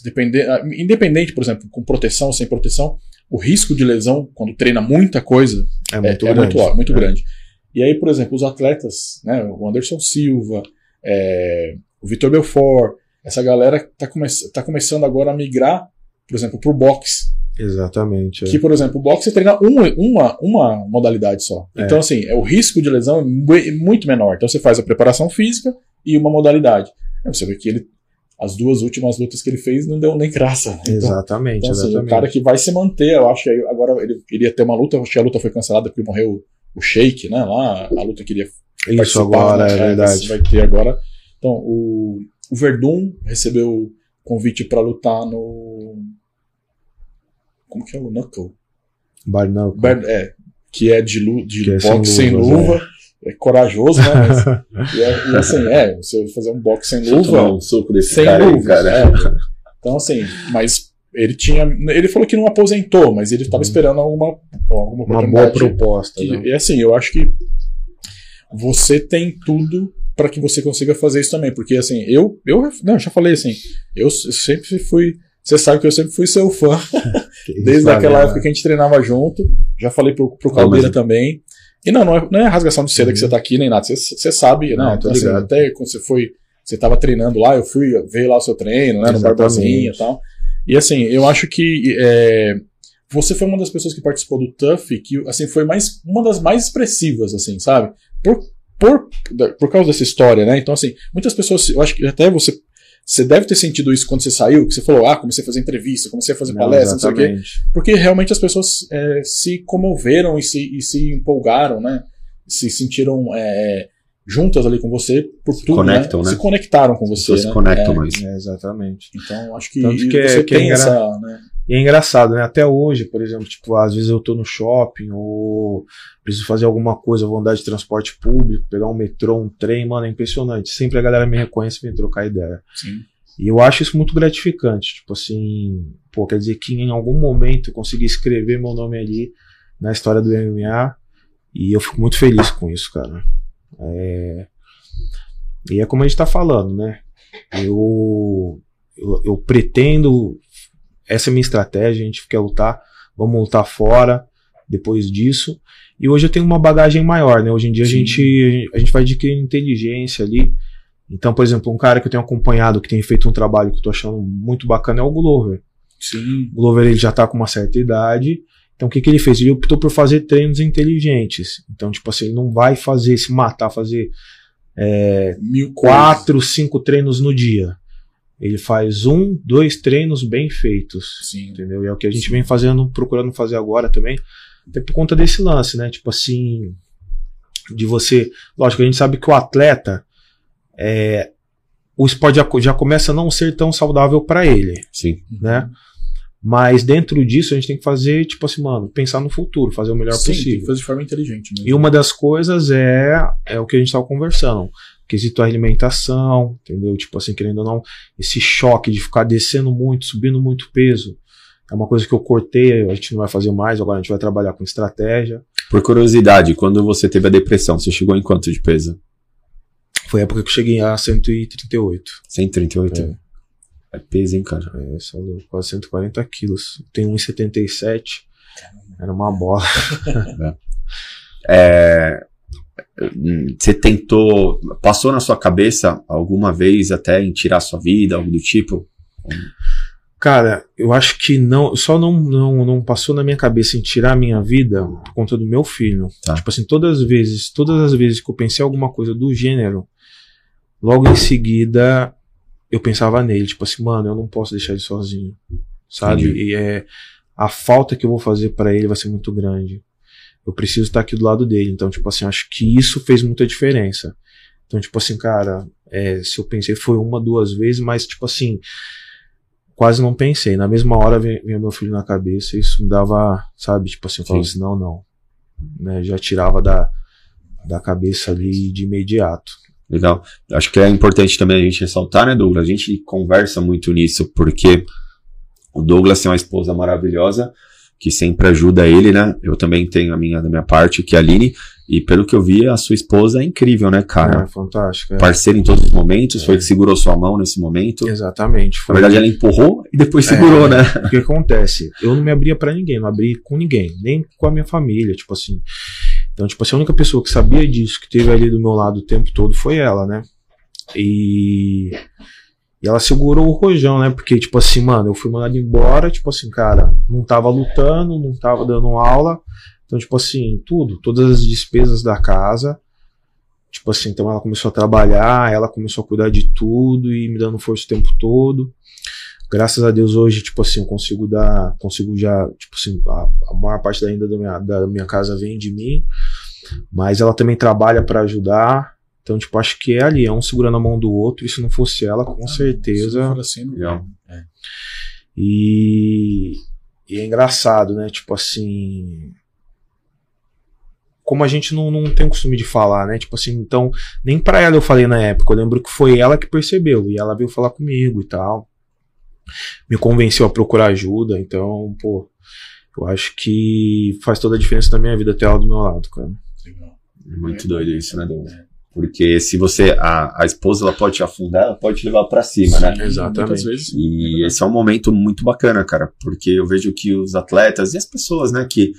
depender, independente, por exemplo, com proteção, sem proteção, o risco de lesão, quando treina muita coisa, é muito, é, grande. É muito, muito é. grande. E aí, por exemplo, os atletas, né, o Anderson Silva, é, o Vitor Belfort, essa galera tá, come- tá começando agora a migrar, por exemplo, pro boxe. Exatamente. Que, é. por exemplo, o boxe você treina uma, uma, uma modalidade só. É. Então, assim, é, o risco de lesão é muito menor. Então, você faz a preparação física e uma modalidade. Aí você vê que ele as duas últimas lutas que ele fez não deu nem graça. Né? Então, exatamente. Então, assim, exatamente. O cara que vai se manter, eu acho. Aí agora ele iria ter uma luta, acho que a luta foi cancelada porque morreu o Sheik, né? Lá, a luta que ele ia Isso agora, né? é verdade. Vai ter agora. Então, o, o Verdun recebeu convite pra lutar no... Como que é o Knuckle? Bare Knuckle. Bar, é, que é de, lu, de boxe é sem luva. Sem luva. É. é corajoso, né? Mas, e, é, e assim, é, você fazer um boxe sem luva... Você tomar um soco desse sem cara luva, aí, cara. É. Então, assim, mas ele tinha... Ele falou que não aposentou, mas ele tava hum. esperando alguma, alguma uma boa proposta. Que, né? E assim, eu acho que você tem tudo... para que você consiga fazer isso também, porque assim, eu, eu não, já falei assim, eu sempre fui, você sabe que eu sempre fui seu fã, desde aquela época que a gente treinava junto, já falei pro, pro Caldeira também, e não, não é, não é rasgação de seda uhum. que você tá aqui, nem nada, você, você sabe, não, é, assim, até quando você foi, você tava treinando lá, eu fui ver lá o seu treino, né, no Barbosinha e tal, e assim, eu acho que é, você foi uma das pessoas que participou do T U F, que assim, foi mais, uma das mais expressivas, assim, sabe, por Por, por causa dessa história, né? Então, assim, muitas pessoas, eu acho que até você, você deve ter sentido isso quando você saiu, que você falou, ah, comecei a fazer entrevista, comecei a fazer não, palestra, exatamente. Não sei o quê. Porque realmente as pessoas é, se comoveram e se, e se empolgaram, né? Se sentiram é, juntas ali com você por se tudo, conectam, né? né? Se conectaram com você, né? Se conectam é, mais. É, exatamente. Então, acho que, que você é, que tem é essa... Engra... Né? E é engraçado, né? Até hoje, por exemplo, tipo, às vezes eu tô no shopping ou preciso fazer alguma coisa, vou andar de transporte público, pegar um metrô, um trem, mano, é impressionante. Sempre a galera me reconhece e vem trocar ideia. Sim. E eu acho isso muito gratificante, tipo assim, pô, quer dizer que em algum momento eu consegui escrever meu nome ali na história do M M A e eu fico muito feliz com isso, cara. É... E é como a gente tá falando, né? Eu, eu, eu pretendo... Essa é a minha estratégia, a gente quer lutar, vamos lutar fora depois disso. E hoje eu tenho uma bagagem maior, né? Hoje em dia a gente, a gente vai adquirindo inteligência ali. Então, por exemplo, um cara que eu tenho acompanhado, que tem feito um trabalho que eu tô achando muito bacana é o Glover. Sim. O Glover, ele já tá com uma certa idade. Então, o que que ele fez? Ele optou por fazer treinos inteligentes. Então, tipo assim, ele não vai fazer, se matar, fazer é, Mil quatro, coisas. cinco treinos no dia. Ele faz um, dois treinos bem feitos. Sim. Entendeu? E é o que a gente Sim. vem fazendo, procurando fazer agora também. Até por conta desse lance, né? Tipo assim, de você... Lógico, a gente sabe que o atleta, é, o esporte já, já começa a não ser tão saudável para ele. Sim. Né? Mas dentro disso a gente tem que fazer, tipo assim, mano, pensar no futuro, fazer o melhor Sim, possível. Tem que fazer de forma inteligente mesmo. E uma das coisas é, é o que a gente estava conversando. Quesito a alimentação, entendeu? Tipo assim, querendo ou não, esse choque de ficar descendo muito, subindo muito peso, é uma coisa que eu cortei, a gente não vai fazer mais, agora a gente vai trabalhar com estratégia. Por curiosidade, quando você teve a depressão, você chegou em quanto de peso? Foi a época que eu cheguei a cento e trinta e oito. cento e trinta e oito? É, é peso, hein, cara? É, só quase cento e quarenta quilos. Tem um e setenta e sete, era uma bola. é... Você tentou, passou na sua cabeça alguma vez até em tirar sua vida, algo do tipo? Cara, eu acho que não, só não, não, não passou na minha cabeça em tirar a minha vida por conta do meu filho. Tá. Tipo assim, todas as vezes, todas as vezes que eu pensei alguma coisa do gênero, logo em seguida eu pensava nele, tipo assim, mano, eu não posso deixar ele sozinho, sabe? Entendi. E é, a falta que eu vou fazer pra ele vai ser muito grande. Eu preciso estar aqui do lado dele. Então, tipo assim, acho que isso fez muita diferença. Então, tipo assim, cara, é, se eu pensei, foi uma, duas vezes, mas, tipo assim, quase não pensei. Na mesma hora vinha meu filho na cabeça e isso me dava, sabe, tipo assim, eu falava assim, não, não. Né, já tirava da, da cabeça ali de imediato. Legal. Acho que é importante também a gente ressaltar, né, Douglas? A gente conversa muito nisso, porque o Douglas tem uma esposa maravilhosa, que sempre ajuda ele, né? Eu também tenho a minha da minha parte, que é a Aline, e pelo que eu vi, a sua esposa é incrível, né, cara? É, fantástica. É. Parceira em todos os momentos, é. Foi que segurou sua mão nesse momento. Exatamente. Foi. Na verdade, ela empurrou e depois segurou, é, né? O que acontece? Eu não me abria pra ninguém, não abri com ninguém, nem com a minha família, tipo assim. Então, tipo assim, a única pessoa que sabia disso, que esteve ali do meu lado o tempo todo, foi ela, né? E... E ela segurou o rojão, né? Porque, tipo assim, mano, eu fui mandado embora, tipo assim, cara, não tava lutando, não tava dando aula. Então, tipo assim, tudo, todas as despesas da casa. Tipo assim, então ela começou a trabalhar, ela começou a cuidar de tudo e me dando força o tempo todo. Graças a Deus hoje, tipo assim, eu consigo dar, consigo já, tipo assim, a, a maior parte da renda da minha, da minha casa vem de mim, mas ela também trabalha para ajudar, então, tipo, acho que é ali, é um segurando a mão do outro, e se não fosse ela, com ah, certeza... Se não for assim, não é. E, e é engraçado, né, tipo assim... Como a gente não, não tem o costume de falar, né? Tipo assim, então, nem pra ela eu falei na época, eu lembro que foi ela que percebeu, e ela veio falar comigo e tal, me convenceu a procurar ajuda, então, pô, eu acho que faz toda a diferença na minha vida ter ela do meu lado, cara. Legal. É muito doido isso, né, Deus? Porque se você, a, a esposa, ela pode te afundar, ela pode te levar pra cima, né? Sim, exatamente. Vezes. E esse é um momento muito bacana, cara, porque eu vejo que os atletas e as pessoas, né, que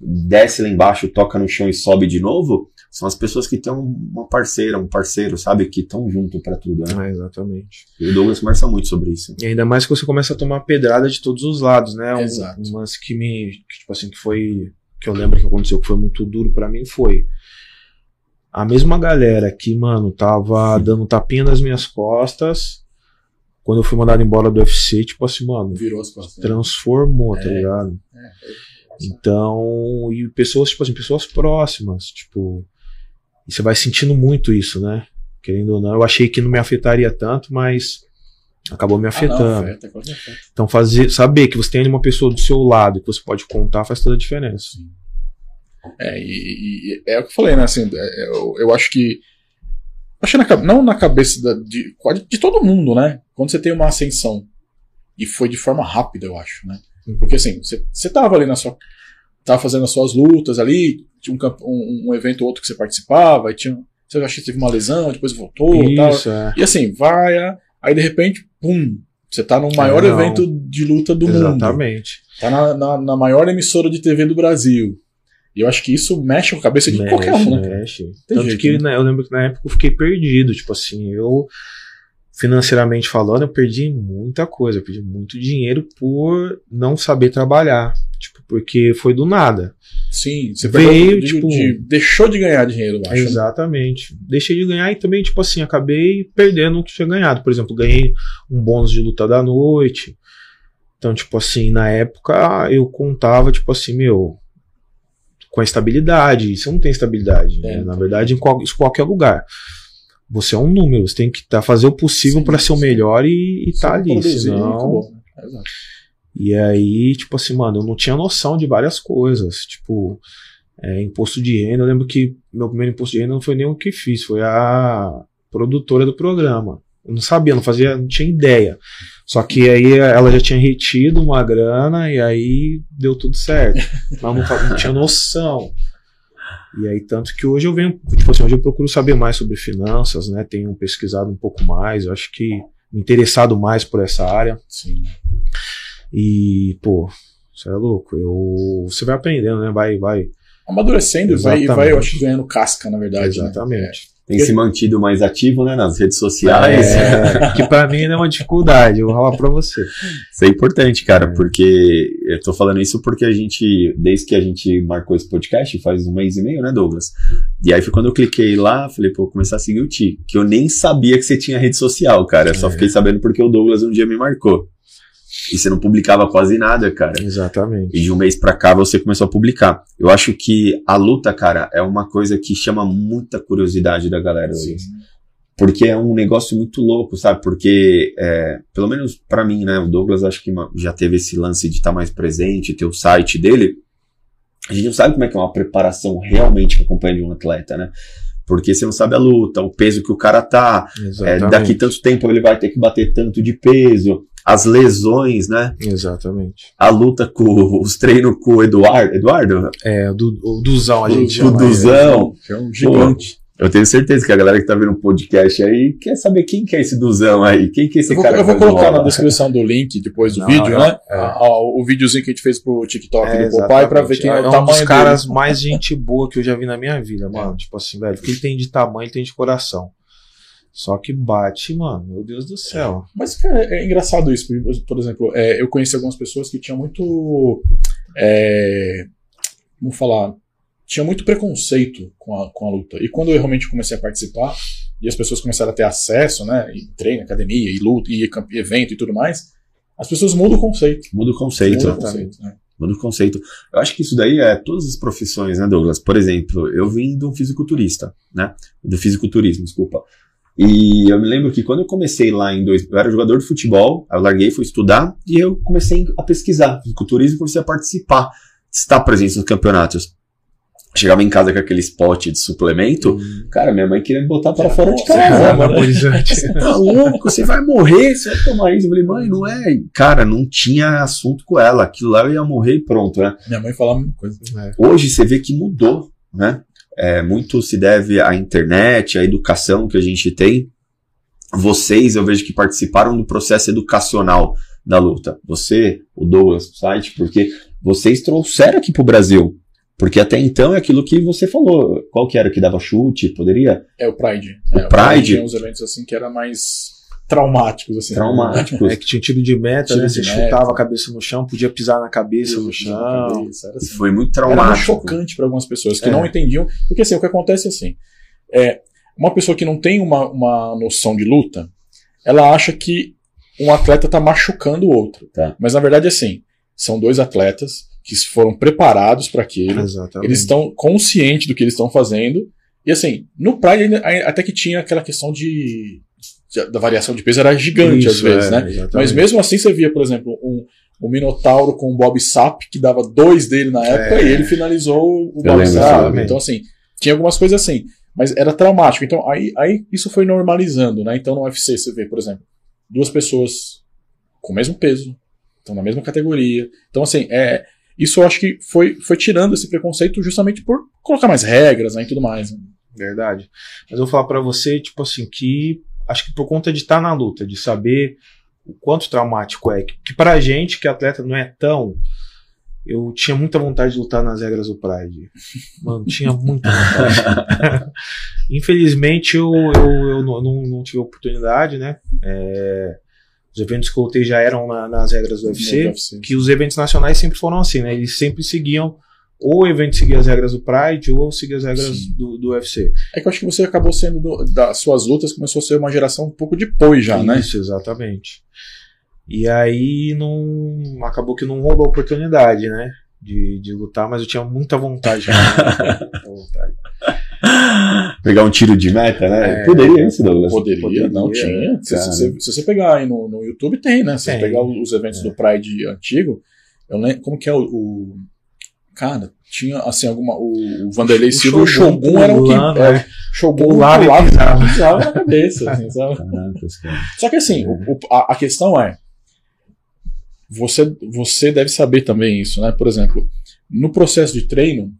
desce lá embaixo, toca no chão e sobe de novo, são as pessoas que têm uma parceira, um parceiro, sabe? Que estão junto pra tudo, né? Ah, exatamente. E o Douglas conversa muito sobre isso. E ainda mais que você começa a tomar pedrada de todos os lados, né? Exato. Um, um lance que me, que, tipo assim, que foi, que eu lembro que aconteceu, que foi muito duro pra mim, foi a mesma galera que, mano, tava Sim. dando tapinha nas minhas costas. Quando eu fui mandado embora do U F C, tipo assim, mano, virou as costas, transformou, é, tá ligado? É, é. Então, e pessoas, tipo assim, pessoas próximas, tipo, e você vai sentindo muito isso, né? Querendo ou não, eu achei que não me afetaria tanto, mas acabou me afetando. Ah, não, afeta, pode afetar. Então, fazer, saber que você tem uma pessoa do seu lado que você pode contar faz toda a diferença. É, e, e é o que eu falei, né? Assim, eu, eu acho que. Acho na, não na cabeça da, de, de todo mundo, né? Quando você tem uma ascensão, e foi de forma rápida, eu acho, né? Porque assim, você tava ali na sua. Tava fazendo as suas lutas ali, tinha um, um, um evento ou outro que você participava, você acha que teve uma lesão, depois voltou e tal. É. E assim, vai, aí de repente, pum, você tá no maior Não. evento de luta do Exatamente. Mundo. Exatamente. Tá na, na, na maior emissora de T V do Brasil. E eu acho que isso mexe com a cabeça de mexe, qualquer um, né? Mexe. Tem Tanto jeito, que né? eu lembro que na época eu fiquei perdido, tipo assim, eu. Financeiramente falando, eu perdi muita coisa, eu perdi muito dinheiro por não saber trabalhar, tipo, porque foi do nada. Sim, você veio, de, tipo, de, deixou de ganhar dinheiro, eu acho. Exatamente. Deixei de ganhar e também, tipo assim, acabei perdendo o que tinha ganhado. Por exemplo, ganhei um bônus de luta da noite. Então, tipo assim, na época eu contava, tipo assim, meu, com a estabilidade. Você não tem estabilidade, é, né? Na verdade, em qual, em qualquer lugar. Você é um número, você tem que tá, fazer o possível para ser o melhor e estar tá ali, senão... É Exato. E aí, tipo assim, mano, eu não tinha noção de várias coisas, tipo, é, imposto de renda, eu lembro que meu primeiro imposto de renda não foi nem o que fiz, foi a produtora do programa. Eu não sabia, não fazia, não tinha ideia. Só que aí ela já tinha retido uma grana e aí deu tudo certo, mas não, não tinha noção. E aí, tanto que hoje eu venho, tipo assim, hoje eu procuro saber mais sobre finanças, né? Tenho pesquisado um pouco mais, eu acho que me interessado mais por essa área. Sim. E, pô, você é louco. Eu, você vai aprendendo, né? Vai, vai. Amadurecendo e vai, eu acho, ganhando casca, na verdade. Exatamente. Né? Tem Porque... se mantido mais ativo, né? Nas redes sociais. É, que pra mim ainda é uma dificuldade, eu vou falar pra você. Isso é importante, cara, é. Porque eu tô falando isso porque a gente, desde que a gente marcou esse podcast, faz um mês e meio, né, Douglas? E aí foi quando eu cliquei lá, falei, pô, vou começar a seguir o Ti, que eu nem sabia que você tinha rede social, cara. Eu só é. fiquei sabendo porque o Douglas um dia me marcou. E você não publicava quase nada, cara. Exatamente. E de um mês pra cá você começou a publicar. Eu acho que a luta, cara, é uma coisa que chama muita curiosidade da galera hoje. Porque é um negócio muito louco, sabe? Porque, é, pelo menos pra mim, né? O Douglas acho que já teve esse lance de estar tá mais presente, ter o site dele. A gente não sabe como é que é uma preparação realmente que acompanha de um atleta, né? Porque você não sabe a luta, o peso que o cara tá. É, daqui tanto tempo ele vai ter que bater tanto de peso. As lesões, né? Exatamente. A luta com os treinos com o Eduardo. Eduardo? É, do, o Duzão, a gente chama. O Duzão. É um gigante. Pô, eu tenho certeza que a galera que tá vendo o podcast aí quer saber quem que é esse Duzão aí. Quem que é esse eu vou, cara? Eu vou colocar rola. na descrição do link depois do Não, vídeo, né? É. A, a, o videozinho que a gente fez pro TikTok é, do Popeye pra ver quem é, é o tamanho dele. É um dos caras dele. mais gente boa que eu já vi na minha vida, mano. É. Tipo assim, velho, quem tem de tamanho tem de coração. Só que bate, mano, meu Deus do céu. É, mas, cara, é engraçado isso. Por exemplo, é, eu conheci algumas pessoas que tinham muito. É, vamos falar. tinha muito preconceito com a, com a luta. E quando eu realmente comecei a participar, e as pessoas começaram a ter acesso, né, e treino, academia, e luta, e evento e tudo mais, as pessoas mudam o conceito. Muda o conceito. Muda o conceito, né? Muda o conceito. Eu acho que isso daí é todas as profissões, né, Douglas? Por exemplo, eu vim de um fisiculturista, né? Do fisiculturismo, desculpa. E eu me lembro que quando eu comecei lá em dois... Eu era jogador de futebol, eu larguei, fui estudar, e eu comecei a pesquisar fisiculturismo, comecei a participar, estar presente nos campeonatos. Chegava em casa com aquele spot de suplemento, hum. cara, minha mãe queria me botar para fora de casa. Você tá louco, você vai morrer, você vai tomar isso. Eu falei, mãe, não é. Cara, não tinha assunto com ela. Aquilo lá eu ia morrer e pronto, né? Minha mãe falava a mesma coisa. É. Hoje você vê que mudou, né? É, muito se deve à internet, à educação que a gente tem. Vocês, eu vejo que participaram do processo educacional da luta. Você, o Douglas, o site, porque vocês trouxeram aqui pro Brasil. Porque até então é aquilo que você falou. Qual que era que dava chute? Poderia? É o Pride. O é, Pride. Pride tinha uns eventos assim que eram mais traumáticos. Assim, traumáticos. Né? É que tinha tiro de meta, tiro né? Você de chutava meta. A cabeça no chão, podia pisar na cabeça Isso, no chão. Cabeça, assim. Foi muito traumático. Era chocante para algumas pessoas que é. não entendiam. Porque assim, o que acontece é assim. É, uma pessoa que não tem uma, uma noção de luta, ela acha que um atleta está machucando o outro. Tá. Mas na verdade é assim. São dois atletas que foram preparados para aquilo. Exatamente. Eles estão conscientes do que eles estão fazendo. E assim, no Pride até que tinha aquela questão de, de da variação de peso, era gigante Isso, às vezes, é, né? Exatamente. Mas mesmo assim você via, por exemplo, um, um Minotauro com o Bob Sapp, que dava dois dele na época, é. e ele finalizou o Eu Bob Sapp. Então assim, tinha algumas coisas assim, mas era traumático. Então aí, aí isso foi normalizando, né? Então no U F C você vê, por exemplo, duas pessoas com o mesmo peso, estão na mesma categoria. Então assim, é... Isso eu acho que foi, foi tirando esse preconceito justamente por colocar mais regras, né, e tudo mais. Né? Verdade. Mas eu vou falar pra você, tipo assim, que acho que por conta de estar na luta, de saber o quanto traumático é, que, que pra gente, que atleta não é tão... Eu tinha muita vontade de lutar nas regras do Pride. Mano, tinha muita vontade. Infelizmente eu, eu, eu não, não, não tive oportunidade, né? É... Os eventos que eu lutei já eram na, nas regras do U F C, U F C, que os eventos nacionais sempre foram assim, né? Eles sempre seguiam, ou o evento seguia as regras do Pride, ou eu seguia as regras do, do U F C. É que eu acho que você acabou sendo, do, das suas lutas, começou a ser uma geração um pouco depois já, Isso, né? Isso, exatamente. E aí não, acabou que não roubou a oportunidade, né? De, de lutar, mas eu tinha muita vontade. Muita vontade. Pegar um tiro de meta, né? É, poderia, hein, Douglas? Poderia, poderia, não tinha. Se, se, se você pegar aí no, no YouTube, tem, né? Se tem, você pegar os eventos é. do Pride antigo, eu lembro, como que é o, o... Cara, tinha assim alguma... O, o Vanderlei Silva, o Shogun era o que... É, Shogun lá pisava na cabeça, assim, sabe? Só que assim, é. o, a, a questão é, você, você deve saber também isso, né? Por exemplo, no processo de treino,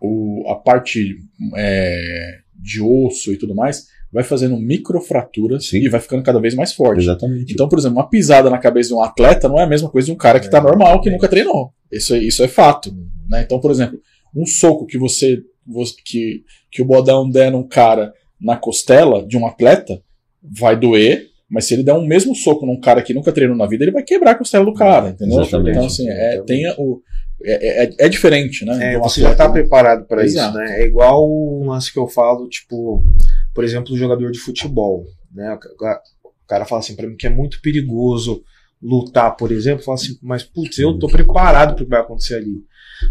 O, a parte é, de osso e tudo mais, vai fazendo microfraturas Sim. e vai ficando cada vez mais forte. Exatamente. Então, por exemplo, uma pisada na cabeça de um atleta não é a mesma coisa de um cara que está é, normal, que é. nunca treinou. Isso, isso é fato. Né? Então, por exemplo, um soco que você, que, que o Bodão der num cara na costela de um atleta vai doer, mas se ele der um mesmo soco num cara que nunca treinou na vida, ele vai quebrar a costela do cara, entendeu? Exatamente. Então, assim, é, tenha o... É, é, é diferente, né? É, você já tá preparado para isso, né? É igual o lance que eu falo, tipo, por exemplo, o jogador de futebol, né? O cara fala assim para mim que é muito perigoso lutar, por exemplo, fala assim, mas putz, eu tô preparado para o que vai acontecer ali.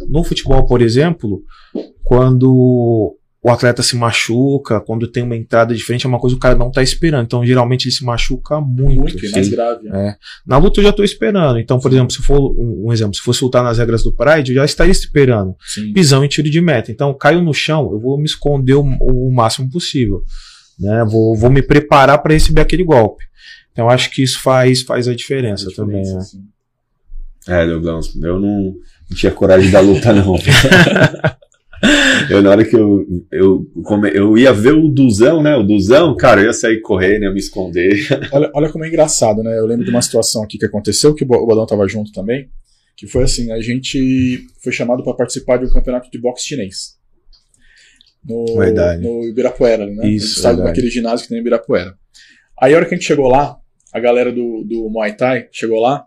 No futebol, por exemplo, quando o atleta se machuca, quando tem uma entrada diferente, é uma coisa que o cara não tá esperando. Então, geralmente, ele se machuca muito. Muito, e mais grave. Né? É. Na luta, eu já tô esperando. Então, por exemplo, se for um, um exemplo, se fosse lutar nas regras do Pride, eu já estaria esperando. Sim. Pisão e tiro de meta. Então, caio no chão, eu vou me esconder o, o máximo possível. Né? Vou, vou me preparar para receber aquele golpe. Então, acho que isso faz, faz a diferença, a diferença também. Né? Sim. É, Douglas, eu não, não tinha coragem da luta, não. Eu, na hora que eu, eu, eu ia ver o Duzão, né? O Duzão, cara, eu ia sair correndo, ia me esconder. Olha, olha como é engraçado, né? Eu lembro de uma situação aqui que aconteceu, que o Bodão tava junto também, que foi assim, a gente foi chamado para participar de um campeonato de boxe chinês. No, verdade. No Ibirapuera, né? Isso, a gente sabe, naquele ginásio que tem no Ibirapuera. Aí a hora que a gente chegou lá, a galera do, do Muay Thai chegou lá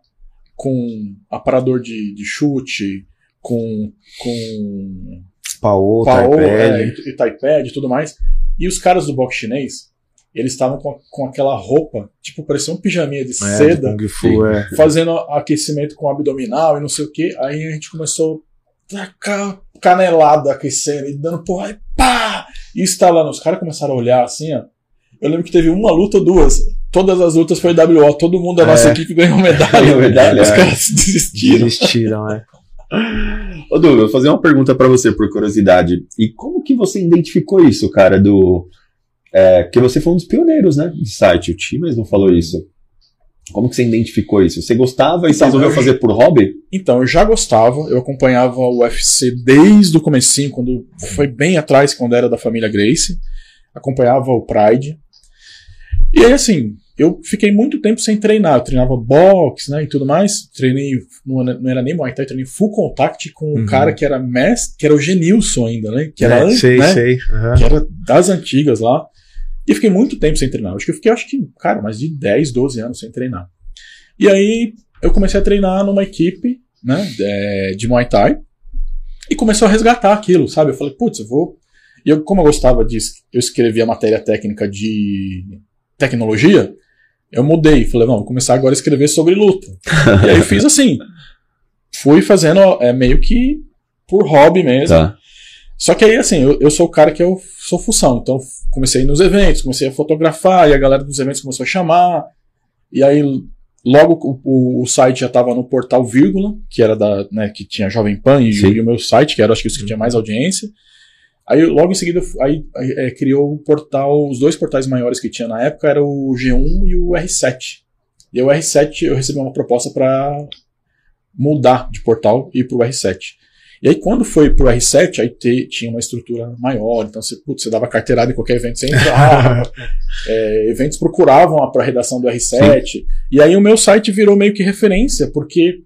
com aparador de, de chute, com... com Paô, Paô Taiped. É, e Taiped e tudo mais. E os caras do boxe chinês, eles estavam com, com aquela roupa, tipo, parecia um pijaminha de é, seda, de Kung Fu, é. fazendo aquecimento com abdominal e não sei o que. Aí a gente começou a tacar canelada aquecendo e dando porra e pá! E instalando. Os caras começaram a olhar assim, ó. Eu lembro que teve uma luta ou duas. Todas as lutas foi W O. Todo mundo da é. nossa equipe ganhou medalha. É medalha os é. caras desistiram. Desistiram, é. Ô, Douglas, vou fazer uma pergunta pra você, por curiosidade. E como que você identificou isso, cara, do... É, que você foi um dos pioneiros, né, do site. O Timas não falou isso. Como que você identificou isso? Você gostava e então, você resolveu eu... fazer por hobby? Então, eu já gostava. Eu acompanhava o U F C desde o comecinho, quando foi bem atrás, quando era da família Gracie. Acompanhava o Pride. E aí, assim, eu fiquei muito tempo sem treinar. Eu treinava boxe, né, e tudo mais. Treinei, não era nem Muay Thai, treinei full contact com um uhum. cara que era mestre, que era o Genilson ainda, né? Que era, é, sei, né, sei. Uhum. Que era das antigas lá. E fiquei muito tempo sem treinar. Acho que eu fiquei, acho que, cara, mais de dez, doze anos sem treinar. E aí, eu comecei a treinar numa equipe, né, de, de Muay Thai. E começou a resgatar aquilo, sabe? Eu falei, putz, eu vou... E eu, como eu gostava disso, eu escrevia matéria técnica de tecnologia, eu mudei. Falei, não, vou começar agora a escrever sobre luta. E aí eu fiz assim. Fui fazendo é, meio que por hobby mesmo. Tá. Só que aí, assim, eu, eu sou o cara que eu sou função. Então, comecei nos eventos, comecei a fotografar, e a galera dos eventos começou a chamar. E aí, logo, o, o site já estava no portal Vírgula, que era da, né, que tinha Jovem Pan e, e o meu site, que era, acho que, isso que tinha mais audiência. Aí, logo em seguida, aí, é, criou o portal, os dois portais maiores que tinha na época, era o G um e o R sete. E o R sete, eu recebi uma proposta para mudar de portal e ir pro R sete. E aí, quando foi pro R sete, aí te, tinha uma estrutura maior, então você, putz, você dava carteirada em qualquer evento, você entrava. é, eventos procuravam para a redação do R sete. Sim. E aí, o meu site virou meio que referência, porque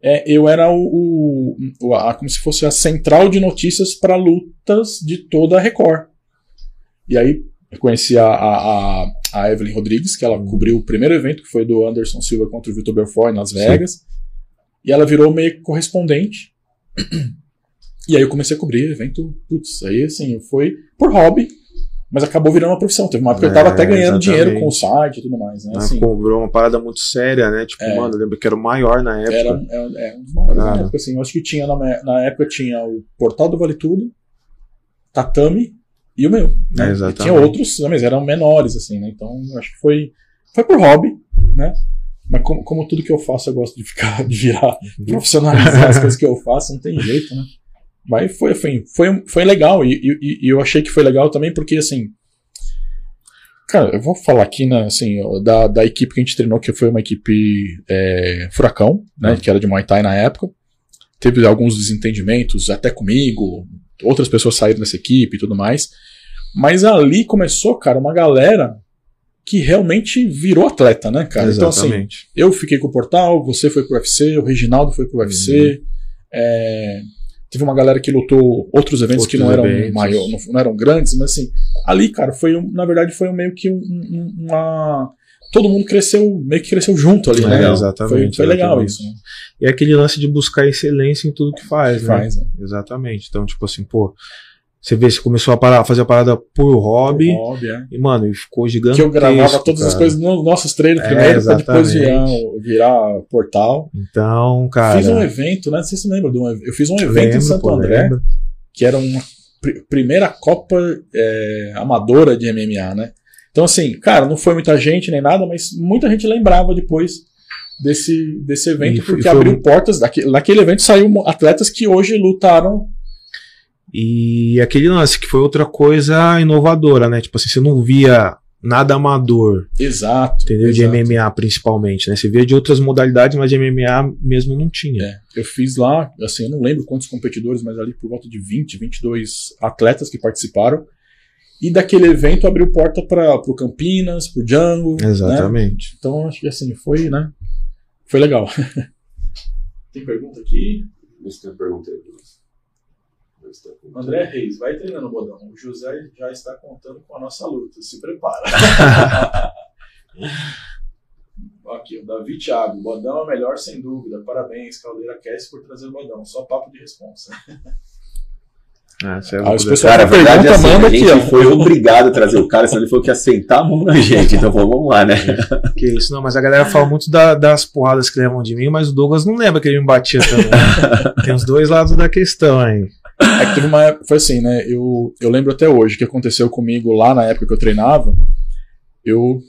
é, eu era o, o a, como se fosse a central de notícias para lutas de toda a Record. E aí, eu conheci a, a, a Evelyn Rodrigues, que ela cobriu o primeiro evento, que foi do Anderson Silva contra o Vitor Belfort em Las Vegas. Sim. E ela virou meio correspondente. E aí eu comecei a cobrir evento, putz, aí assim, foi por hobby, mas acabou virando uma profissão. Teve uma época que eu tava até ganhando exatamente. dinheiro com o site e tudo mais, né? Assim, cobrou uma parada muito séria, né? Tipo, é, mano, eu lembro que era o maior na época. Era, é, é um dos maiores ah. na época, assim. Eu acho que tinha, na, na época tinha o Portal do Vale Tudo, Tatame e o meu, né? É, e tinha outros, mas eram menores, assim, né? Então, eu acho que foi, foi por hobby, né? Mas como, como tudo que eu faço, eu gosto de ficar, de virar, profissionalizar as coisas que eu faço, não tem jeito, né? Mas foi, foi, foi, foi legal, e, e, e eu achei que foi legal também porque, assim, cara, eu vou falar aqui, né, assim, da, da equipe que a gente treinou, que foi uma equipe é, Furacão, né, uhum. que era de Muay Thai na época. Teve alguns desentendimentos até comigo, outras pessoas saíram dessa equipe e tudo mais, mas ali começou, cara, uma galera que realmente virou atleta, né, cara? Exatamente. Então, assim, eu fiquei com o portal, você foi pro U F C, o Reginaldo foi pro U F C, uhum. é, teve uma galera que lutou outros eventos outros que não eram, maior, não, não eram grandes, mas assim, ali, cara, foi, um, na verdade, foi um meio que um, um, uma... Todo mundo cresceu, meio que cresceu junto ali, é, né? Exatamente. Foi, foi exatamente. legal isso, né? E aquele lance de buscar excelência em tudo que faz, que né? Faz, é. Exatamente. Então, tipo assim, pô... Você vê, você começou a parar, fazer a parada por hobby. Por hobby é. E, mano, ficou gigantesco. Que eu gravava todas cara. as coisas nos nossos treinos é, primeiro, pra depois virar, virar portal. Então, cara. Fiz um evento, né? Não sei se você lembra de um evento. Eu fiz um evento lembro, em Santo pô, André, lembra? que era uma pr- primeira Copa é, amadora de M M A, né? Então, assim, cara, não foi muita gente nem nada, mas muita gente lembrava depois desse, desse evento, e porque foi, abriu foi... portas. Daquele, naquele evento saiu atletas que hoje lutaram. E aquele lance que foi outra coisa inovadora, né? Tipo assim, você não via nada amador. Exato. Entendeu? Exato. De M M A principalmente, né? Você via de outras modalidades, mas de M M A mesmo não tinha. É, eu fiz lá, assim, eu não lembro quantos competidores, mas ali por volta de vinte, vinte e dois atletas que participaram. E daquele evento abriu porta para pro Campinas, pro Django. Exatamente. Né? Então, acho que assim, foi, né? Foi legal. Tem pergunta aqui? Você tem pergunta aí, André Reis, vai treinando, Bodão. O José já está contando com a nossa luta. Se prepara. Aqui, o Davi Thiago. Bodão é o melhor, sem dúvida. Parabéns, Caldeira Cast, por trazer o Bodão. Só papo de responsa. Ah, é aí os pessoal cara, pergunta, a verdade, manda assim, a gente foi obrigado a trazer o cara, senão ele falou que ia sentar a mão na gente, então vamos lá, né? Que isso, não, mas a galera fala muito da, das porradas que levam de mim, mas o Douglas não lembra que ele me batia também. Tem os dois lados da questão aí. É que teve uma época, foi assim, né? Eu, eu lembro até hoje o que aconteceu comigo lá na época que eu treinava. Eu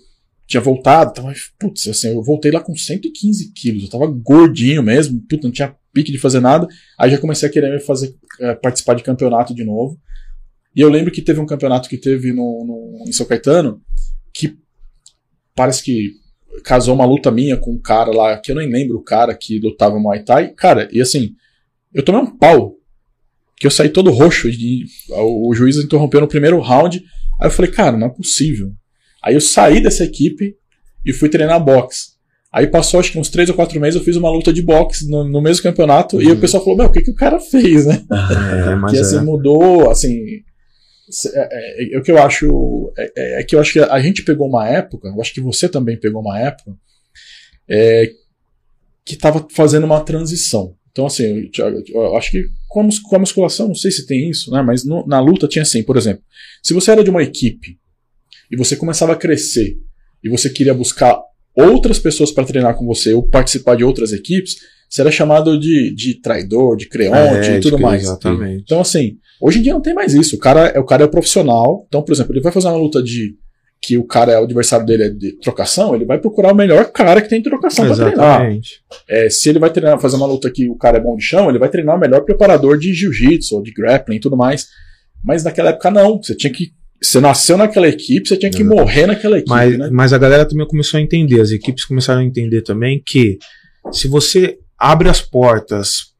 tinha voltado, tava, putz, assim, eu voltei lá com cento e quinze quilos, eu tava gordinho mesmo, putz, não tinha pique de fazer nada, aí já comecei a querer me fazer, é, participar de campeonato de novo, e eu lembro que teve um campeonato que teve no, no, em São Caetano, que parece que casou uma luta minha com um cara lá, que eu nem lembro o cara que lutava Muay Thai, cara, e assim, eu tomei um pau, que eu saí todo roxo, e o juiz interrompeu no primeiro round, aí eu falei, cara, não é possível. Aí eu saí dessa equipe e fui treinar boxe. Aí passou acho que uns três ou quatro meses, eu fiz uma luta de boxe no, no mesmo campeonato, uhum. E o pessoal falou, meu, o que, que o cara fez, né? Ah, é, mas que assim, é. mudou, assim... É, é, é, é, o que eu acho... É, é, é que eu acho que a gente pegou uma época, eu acho que você também pegou uma época, é, que estava fazendo uma transição. Então assim, eu, eu acho que com a musculação, não sei se tem isso, né? Mas no, na luta tinha assim, por exemplo, se você era de uma equipe, e você começava a crescer, e você queria buscar outras pessoas para treinar com você ou participar de outras equipes, você era chamado de, de traidor, de creonte, é, e tudo mais. Exatamente. Então assim, hoje em dia não tem mais isso. O cara é o, cara é o profissional. Então, por exemplo, ele vai fazer uma luta de que o cara é o adversário dele é de trocação, ele vai procurar o melhor cara que tem trocação para treinar. É, se ele vai treinar, fazer uma luta que o cara é bom de chão, ele vai treinar o melhor preparador de jiu-jitsu ou de grappling e tudo mais. Mas naquela época não, você tinha que Você nasceu naquela equipe, você tinha que Exato. morrer naquela equipe, mas, né? Mas a galera também começou a entender, as equipes começaram a entender também que se você abre as portas,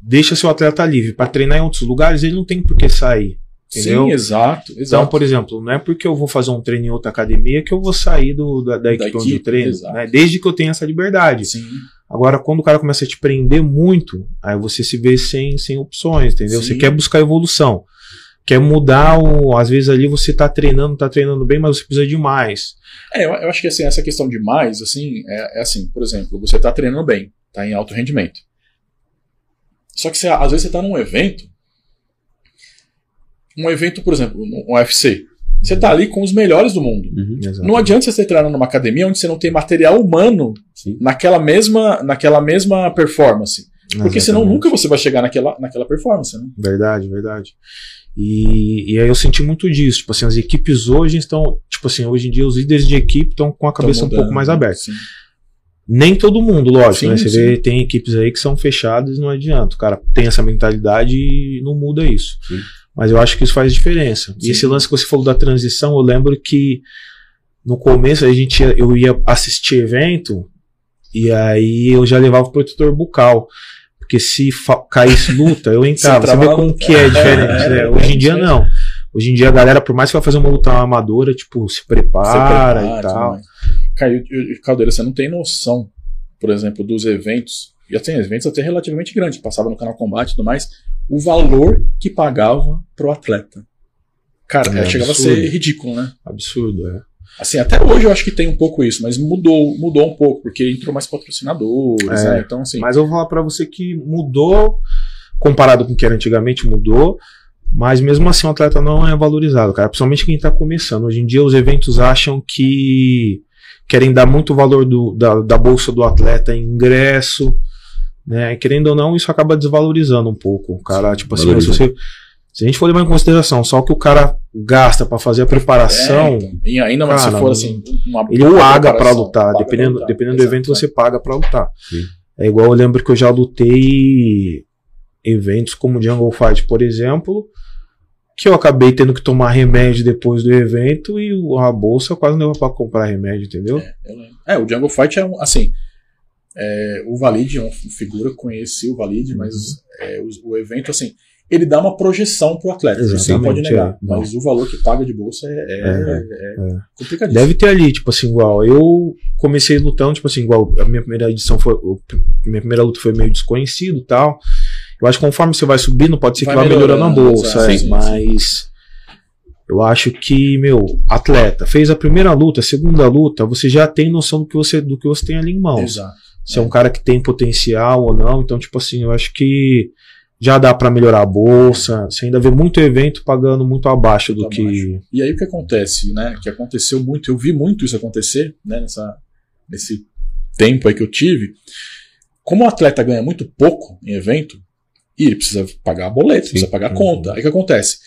deixa seu atleta livre para treinar em outros lugares, ele não tem por que sair. Entendeu? Sim, exato, exato. Então, por exemplo, não é porque eu vou fazer um treino em outra academia que eu vou sair do, da, da, da equipe onde eu treino, né? Desde que eu tenha essa liberdade. Sim. Agora, quando o cara começa a te prender muito, aí você se vê sem, sem opções, entendeu? Sim. Você quer buscar evolução. Quer mudar, o, às vezes ali você tá treinando, tá treinando bem, mas você precisa de mais. É, eu, eu acho que assim, essa questão de mais, assim, é, é assim, por exemplo, você tá treinando bem, tá em alto rendimento. Só que você, às vezes você tá num evento, um evento, por exemplo, um U F C. Você tá ali com os melhores do mundo. Uhum, não adianta você treinar numa academia onde você não tem material humano naquela mesma, naquela mesma performance. Porque exatamente. Senão nunca você vai chegar naquela, naquela performance, né? Verdade, verdade. E, e aí eu senti muito disso, tipo assim, as equipes hoje estão, tipo assim, hoje em dia os líderes de equipe estão com a cabeça mudando, um pouco mais aberta. Sim. Nem todo mundo, lógico, sim, né? Você sim. vê, tem equipes aí que são fechadas, não adianta, o cara tem essa mentalidade e não muda isso. Sim. Mas eu acho que isso faz diferença. Sim. E esse lance que você falou da transição, eu lembro que no começo a gente ia, eu ia assistir evento e aí eu já levava o protetor bucal. Porque se caísse luta, eu entrava. Você vê como que é diferente, né? Hoje em dia não. Hoje em dia a galera, por mais que vai fazer uma luta amadora, tipo, se prepara, se prepara e tal. Caiu, Caldeira, você não tem noção, por exemplo, dos eventos, já tem eventos até relativamente grandes, passava no Canal Combate e tudo mais, o valor que pagava pro atleta. Cara, é, chegava absurdo. A ser ridículo, né? Absurdo, é. Assim, até hoje eu acho que tem um pouco isso, mas mudou, mudou um pouco, porque entrou mais patrocinadores, é, né? Então, assim... Mas eu vou falar pra você que mudou, comparado com o que era antigamente, mudou, mas mesmo assim o atleta não é valorizado, cara, principalmente quem tá começando. Hoje em dia os eventos acham que querem dar muito valor do, da, da bolsa do atleta em ingresso, né? Querendo ou não, isso acaba desvalorizando um pouco, cara. Sim, tipo assim, se você... Se a gente for levar em consideração só o que o cara gasta para fazer a preparação... É, então. E ainda mais cara, se for assim... Uma ele paga para lutar. Paga dependendo lutar, dependendo do evento, você paga para lutar. Sim. É igual eu lembro que eu já lutei eventos como o Jungle Fight, por exemplo, que eu acabei tendo que tomar remédio depois do evento e a bolsa quase não deu para comprar remédio, entendeu? É, é, o Jungle Fight é um, assim... É, o Valide é uma figura que eu conheci, o Valide, mas é, o, o evento assim... Ele dá uma projeção pro atleta, você pode negar. É, mas não. O valor que paga de bolsa é, é, é, é, é complicadíssimo. Deve ter ali, tipo assim, igual. Eu comecei lutando, tipo assim, igual. A minha primeira edição foi. Minha primeira luta foi meio desconhecido e tal. Eu acho que conforme você vai subindo, pode ser vai que vá melhorando, melhorando a bolsa. É, sim, mas sim. Eu acho que, meu, atleta, fez a primeira luta, a segunda luta, você já tem noção do que você, do que você tem ali em mãos. Exato. Se é. é um cara que tem potencial ou não. Então, tipo assim, eu acho que. já dá para melhorar a bolsa. Você ainda vê muito evento pagando muito abaixo do que... E aí o que acontece, né? Que aconteceu muito, eu vi muito isso acontecer, né? Nessa, nesse tempo aí que eu tive. Como o atleta ganha muito pouco em evento, e ele precisa pagar boleto, precisa pagar uhum. conta. Aí o que acontece?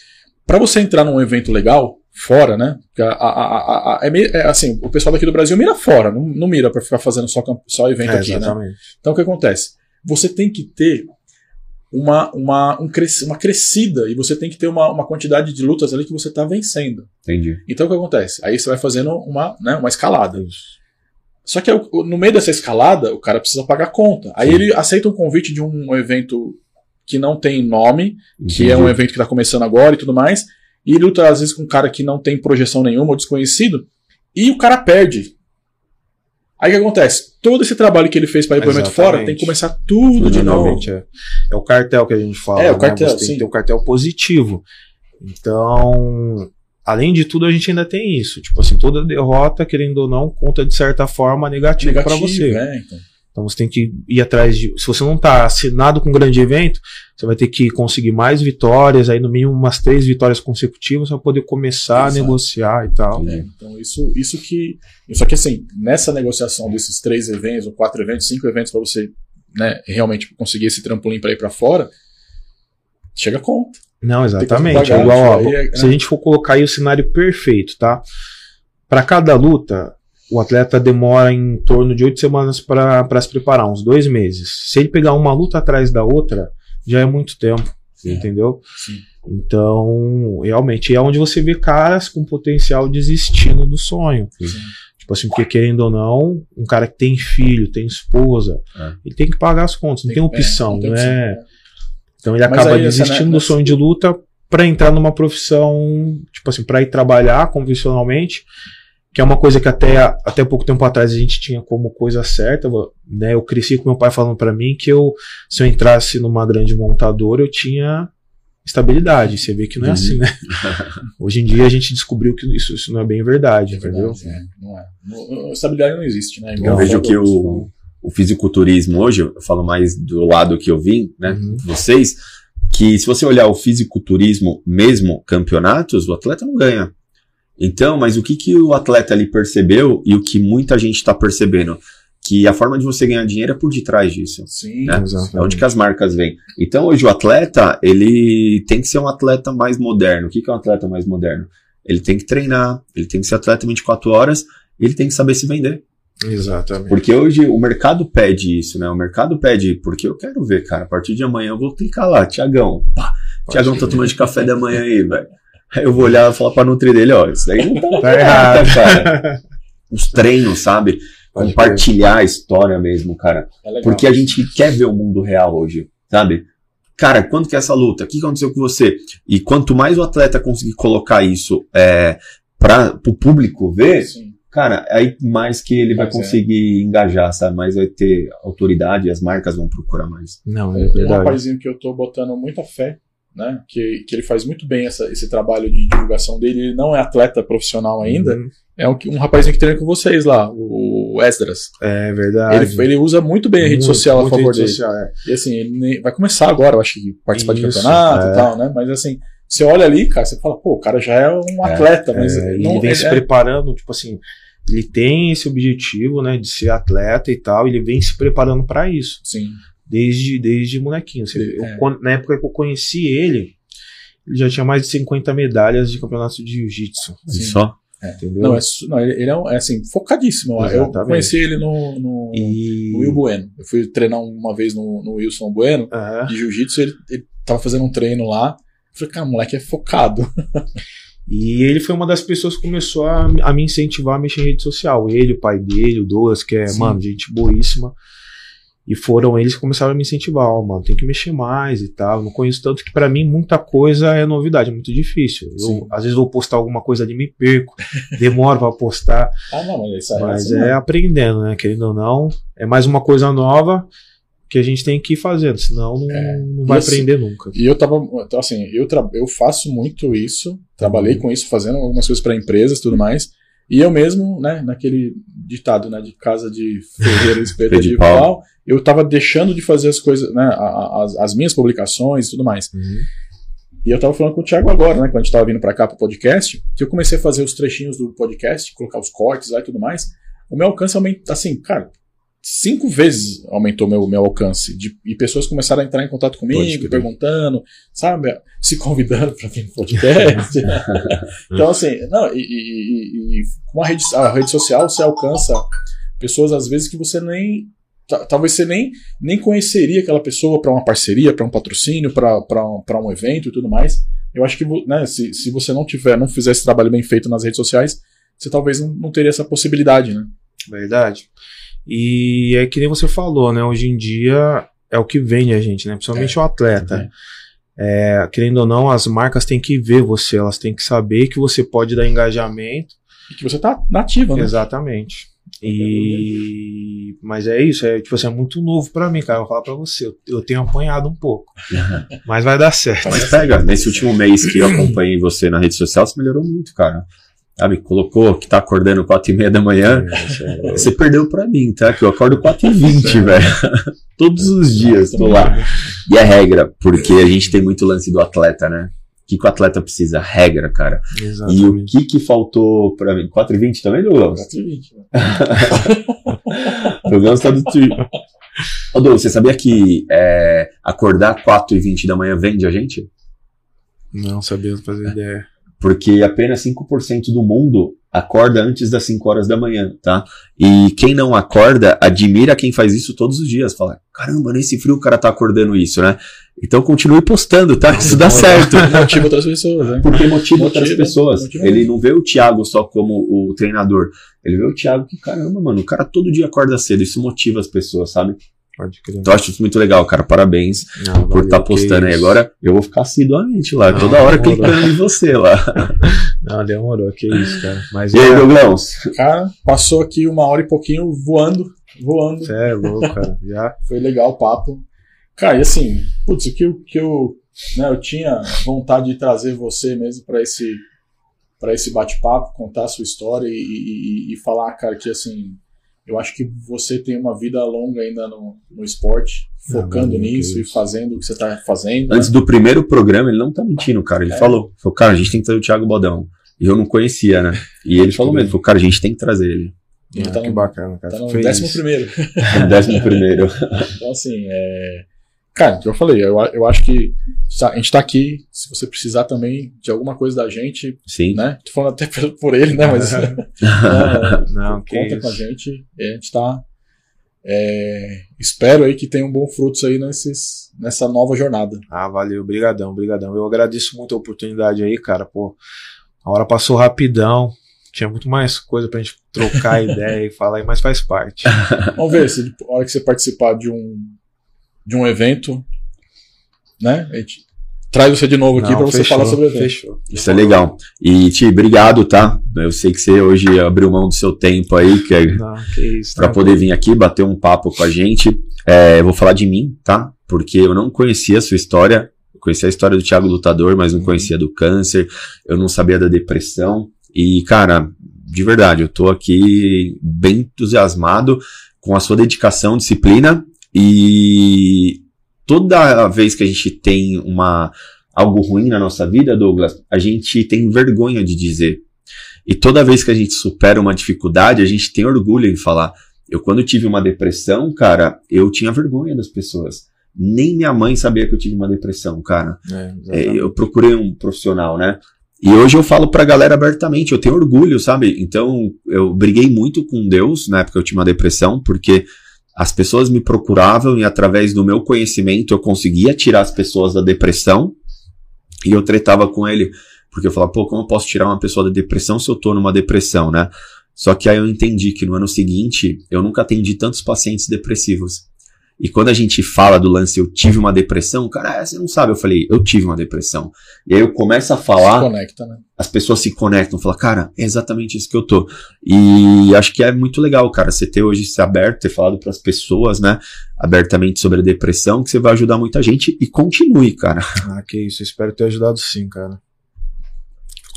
Para você entrar num evento legal, fora, né? A, a, a, a, é, é assim, o pessoal daqui do Brasil mira fora, não, não mira para ficar fazendo só, só evento é, aqui, exatamente. Né? Então o que acontece? Você tem que ter uma, uma, um cres, uma crescida e você tem que ter uma, uma quantidade de lutas ali que você está vencendo. Entendi. Então o que acontece? Aí você vai fazendo uma, né, uma escalada. Só que no meio dessa escalada, o cara precisa pagar a conta. Aí Sim. ele aceita um convite de um evento que não tem nome, que Entendi. É um evento que está começando agora e tudo mais, e luta às vezes com um cara que não tem projeção nenhuma ou desconhecido, e o cara perde. Aí o que acontece? Todo esse trabalho que ele fez para ir para o evento fora tem que começar tudo de novo. É. é o cartel que a gente fala. É, o cartel, né? Você sim. tem que ter um cartel positivo. Então, além de tudo, a gente ainda tem isso. Tipo assim, toda derrota, querendo ou não, conta de certa forma negativa para você. É, então. então você tem que ir atrás de... Se você não está assinado com um grande evento, você vai ter que conseguir mais vitórias, aí no mínimo umas três vitórias consecutivas para poder começar Exato. A negociar e tal. É, então isso, isso que... Só que assim, nessa negociação desses três eventos, ou quatro eventos, cinco eventos para você, né, realmente conseguir esse trampolim para ir para fora, chega a conta. Não, exatamente. Pagar, igual, ó, aí, se né? a gente for colocar aí o cenário perfeito, tá? Para cada luta... O atleta demora em torno de oito semanas para se preparar, uns dois meses. Se ele pegar uma luta atrás da outra, já é muito tempo, Sim. entendeu? Sim. Então, realmente, é onde você vê caras com potencial desistindo do sonho. Sim. Tipo assim, porque querendo ou não, um cara que tem filho, tem esposa, é. ele tem que pagar as contas, não tem, tem opção, é, não tem né? Opção. Então ele Mas acaba aí, desistindo essa, né, do sonho de luta para entrar numa profissão, tipo assim, para ir trabalhar convencionalmente, que é uma coisa que até, até pouco tempo atrás a gente tinha como coisa certa, né? Eu cresci com meu pai falando para mim que eu, se eu entrasse numa grande montadora, eu tinha estabilidade. Você vê que não é uhum. assim, né? Hoje em dia a gente descobriu que isso, isso não é bem verdade, é entendeu? Verdade, é. Não é. Não, estabilidade não existe, né? Igual eu vejo que o, o fisiculturismo hoje, eu falo mais do lado que eu vim, né? Uhum. Vocês, que se você olhar o fisiculturismo mesmo, campeonatos, o atleta não ganha. Então, mas o que, que o atleta ali percebeu e o que muita gente está percebendo? Que a forma de você ganhar dinheiro é por detrás disso. Sim, né? É onde que as marcas vêm. Então, hoje o atleta, ele tem que ser um atleta mais moderno. O que, que é um atleta mais moderno? Ele tem que treinar, ele tem que ser atleta vinte e quatro horas, ele tem que saber se vender. Exatamente. Porque hoje o mercado pede isso, né? O mercado pede, porque eu quero ver, cara, a partir de amanhã eu vou clicar lá, Tiagão. Pá, Tiagão tá tomando de café da manhã aí, velho. Aí eu vou olhar e falar pra nutrir dele, ó, isso daí não tá, tá errado, cara. Os treinos, sabe? Pode compartilhar crer. A história mesmo, cara. É porque a gente quer ver o mundo real hoje, sabe? Cara, quanto que é essa luta? O que aconteceu com você? E quanto mais o atleta conseguir colocar isso é, para o público ver, Sim. cara, aí mais que ele vai, vai conseguir engajar, sabe? Mais vai ter autoridade e as marcas vão procurar mais. Não, é verdade. Um rapazinho que eu tô botando muita fé, né, que, que ele faz muito bem essa, esse trabalho de divulgação dele, ele não é atleta profissional ainda, uhum. é um, um rapazinho que treina com vocês lá, o Esdras. É verdade. Ele, ele usa muito bem a rede muito, social muito a favor dele. Social, é. E assim, ele vai começar agora, eu acho que participar Isso, de campeonato é. E tal, né, mas assim, você olha ali, cara, você fala, pô, o cara já é um atleta, é, mas... É, ele, não, ele vem ele se é... preparando, tipo assim, ele tem esse objetivo, né, de ser atleta e tal, ele vem se preparando pra isso. Sim. Desde, desde molequinho. Eu, é. Na época que eu conheci ele, ele já tinha mais de cinquenta medalhas de campeonato de jiu-jitsu. Assim, só? É. Entendeu? Não, é, não, ele é, um, é assim, focadíssimo. Exatamente. Eu conheci ele no, no, e... no Will Bueno. Eu fui treinar uma vez no, no Wilson Bueno, uhum. de jiu-jitsu. Ele, ele tava fazendo um treino lá. Eu falei, cara, o moleque é focado. E ele foi uma das pessoas que começou a, a me incentivar a mexer em rede social. Ele, o pai dele, o Douglas, que é, Sim. mano, gente boíssima. E foram eles que começaram a me incentivar, ó, oh, mano, tem que mexer mais e tal, não conheço tanto que pra mim muita coisa é novidade, é muito difícil. Eu, às vezes vou postar alguma coisa ali, me perco, demoro pra postar, ah, não, mas, é mas é aprendendo, né, querendo ou não, é mais uma coisa nova que a gente tem que ir fazendo, senão não, é, não vai aprender assim, nunca. E eu tava, então, assim, eu, eu faço muito isso, trabalhei uhum. com isso, fazendo algumas coisas pra empresas e tudo mais, E eu mesmo, né, naquele ditado, né, de casa de ferreiro, espeto de pau, eu tava deixando de fazer as coisas, né, as, as minhas publicações e tudo mais. Uhum. E eu tava falando com o Thiago agora, né, quando a gente tava vindo pra cá pro podcast, que eu comecei a fazer os trechinhos do podcast, colocar os cortes lá e tudo mais. O meu alcance aumentou, assim, cara, cinco vezes aumentou meu meu alcance. De, e pessoas começaram a entrar em contato comigo, perguntando, sabe, se convidando para vir no podcast. Então, assim, não, e, e, e com a rede, a rede social você alcança pessoas, às vezes, que você nem. Talvez você nem, nem conheceria aquela pessoa para uma parceria, para um patrocínio, para um, um evento e tudo mais. Eu acho que, né, se, se você não tiver, não fizer esse trabalho bem feito nas redes sociais, você talvez não, não teria essa possibilidade, né? Verdade. E é que nem você falou, né? Hoje em dia é o que vende a gente, né? Principalmente é, o atleta. É. É, querendo ou não, as marcas têm que ver você, elas têm que saber que você pode dar engajamento. E que você tá nativa, né? Exatamente. E... Mas é isso, é, tipo assim, é muito novo pra mim, cara. Eu vou falar pra você, eu, eu tenho apanhado um pouco. Mas vai dar certo. Mas pega, nesse último mês que eu acompanhei você na rede social, você melhorou muito, cara. Sabe, colocou que tá acordando quatro e meia da manhã, é, você perdeu pra mim, tá? Que eu acordo quatro e vinte, velho. Todos os dias tô lá. E é regra, porque a gente tem muito lance do atleta, né? O que, que o atleta precisa? Regra, cara. Exatamente. E o que que faltou pra mim? quatro e vinte também, Douglas? quatro e vinte. Douglas tá do tio. Ô, Douglas, você sabia que é, acordar quatro e vinte da manhã vende a gente? Não, sabia, não fazia ideia. Porque apenas cinco por cento do mundo acorda antes das cinco horas da manhã, tá? E quem não acorda, admira quem faz isso todos os dias. Fala, caramba, nesse frio o cara tá acordando isso, né? Então continue postando, tá? Isso dá certo. Motiva outras pessoas, né? Porque motiva outras pessoas. Ele não vê o Thiago só como o treinador. Ele vê o Thiago que, caramba, mano, o cara todo dia acorda cedo. Isso motiva as pessoas, sabe? Pode crer. Então, acho isso muito legal, cara. Parabéns não, por estar tá postando aí. Agora eu vou ficar assiduamente lá, não, toda hora demorou. Clicando em você lá. Não, demorou, que isso, cara. Mas e aí, Douglas? Cara, passou aqui uma hora e pouquinho voando, voando. Você é louco, cara. Já. Foi legal o papo. Cara, e assim, putz, o que, que eu, né, eu tinha vontade de trazer você mesmo pra esse, pra esse bate-papo, contar a sua história e, e, e falar, cara, que assim... Eu acho que você tem uma vida longa ainda no, no esporte, focando ah, nisso e fazendo o que você está fazendo. Antes, né, do primeiro programa, ele não tá mentindo, cara. Ele é. falou, falou, cara, a gente tem que trazer o Thiago Bodão. E eu não conhecia, né? E ele falou mesmo, falou, cara, a gente tem que trazer ele. Ele ah, tá no, que bacana, cara. Tá no décimo primeiro. No décimo primeiro. Então, assim, é... cara, eu falei, eu, eu acho que a gente tá aqui, se você precisar também de alguma coisa da gente, sim, né? Tô falando até por, por ele, né? Mas né? Não, não, conta que com isso. A gente, e a gente tá, é, espero aí que tenha um bom fruto aí nesses, nessa nova jornada. Ah, valeu, brigadão, brigadão. Eu agradeço muito a oportunidade aí, cara, pô, a hora passou rapidão. Tinha muito mais coisa pra gente trocar ideia e falar, mas faz parte. Vamos ver, se a hora que você participar de um de um evento, né? A gente traz você de novo aqui para você falar sobre o evento. Fechou. Isso é legal. E, Ti, obrigado, tá? Eu sei que você hoje abriu mão do seu tempo aí para poder vir aqui bater um papo com a gente. É, eu vou falar de mim, tá? Porque eu não conhecia a sua história. Eu conhecia a história do Thiago Lutador, mas não conhecia do câncer. Eu não sabia da depressão. E, cara, de verdade, eu tô aqui bem entusiasmado com a sua dedicação, disciplina. E toda vez que a gente tem uma, algo ruim na nossa vida, Douglas, a gente tem vergonha de dizer. E toda vez que a gente supera uma dificuldade, a gente tem orgulho em falar. Eu, quando tive uma depressão, cara, eu tinha vergonha das pessoas. Nem minha mãe sabia que eu tive uma depressão, cara. É, eu procurei um profissional, né? E hoje eu falo pra galera abertamente, eu tenho orgulho, sabe? Então, eu briguei muito com Deus na época que eu tinha uma depressão, porque... As pessoas me procuravam e através do meu conhecimento eu conseguia tirar as pessoas da depressão e eu tretava com ele, porque eu falava, pô, como eu posso tirar uma pessoa da depressão se eu tô numa depressão, né? Só que aí eu entendi que no ano seguinte eu nunca atendi tantos pacientes depressivos. E quando a gente fala do lance, eu tive uma depressão, cara, é, você não sabe, eu falei, eu tive uma depressão. E aí eu começo a falar, se conecta, né? As pessoas se conectam, falam, cara, é exatamente isso que eu tô. E acho que é muito legal, cara, você ter hoje se aberto, ter falado pras pessoas, né, abertamente sobre a depressão, que você vai ajudar muita gente e continue, cara. Ah, que isso, eu espero ter ajudado sim, cara.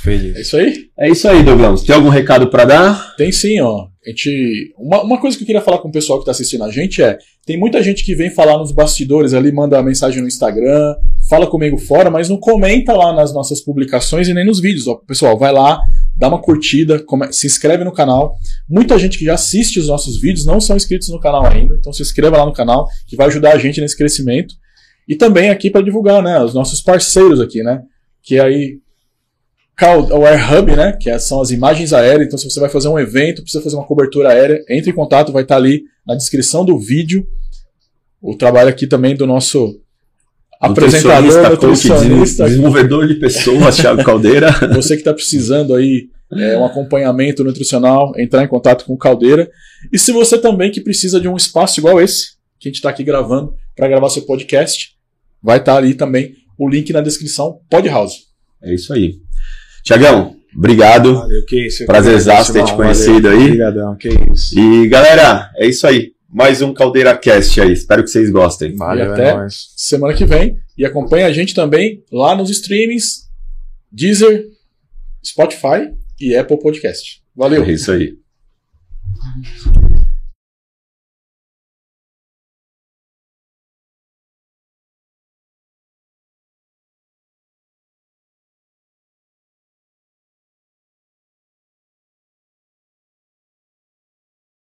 Entendi. É isso aí? É isso aí, Douglas. Tem algum recado para dar? Tem sim, ó. A gente... uma, uma coisa que eu queria falar com o pessoal que tá assistindo a gente é, tem muita gente que vem falar nos bastidores ali, manda mensagem no Instagram, fala comigo fora, mas não comenta lá nas nossas publicações e nem nos vídeos. Ó, pessoal, vai lá, dá uma curtida, come... se inscreve no canal. Muita gente que já assiste os nossos vídeos não são inscritos no canal ainda, então se inscreva lá no canal, que vai ajudar a gente nesse crescimento. E também aqui para divulgar, né, os nossos parceiros aqui, né, que aí... o Air Hub, né, que são as imagens aéreas. Então, se você vai fazer um evento, precisa fazer uma cobertura aérea, entre em contato, vai estar ali na descrição do vídeo. O trabalho aqui também do nosso apresentador, nutricionista, desenvolvedor de pessoas, Thiago Caldeira. Você que está precisando aí é, um acompanhamento nutricional, entrar em contato com o Caldeira. E se você também que precisa de um espaço igual esse, que a gente está aqui gravando, para gravar seu podcast, vai estar ali também o link na descrição, Podhouse. É isso aí. Tiagão, obrigado. Valeu, que isso. Prazerzaço ter te conhecido, valeu, aí. Obrigadão, que isso. E galera, é isso aí. Mais um Caldeira Cast aí. Espero que vocês gostem. Valeu, e até é nóis. Semana que vem. E acompanha a gente também lá nos streamings, Deezer, Spotify e Apple Podcast. Valeu. É isso aí.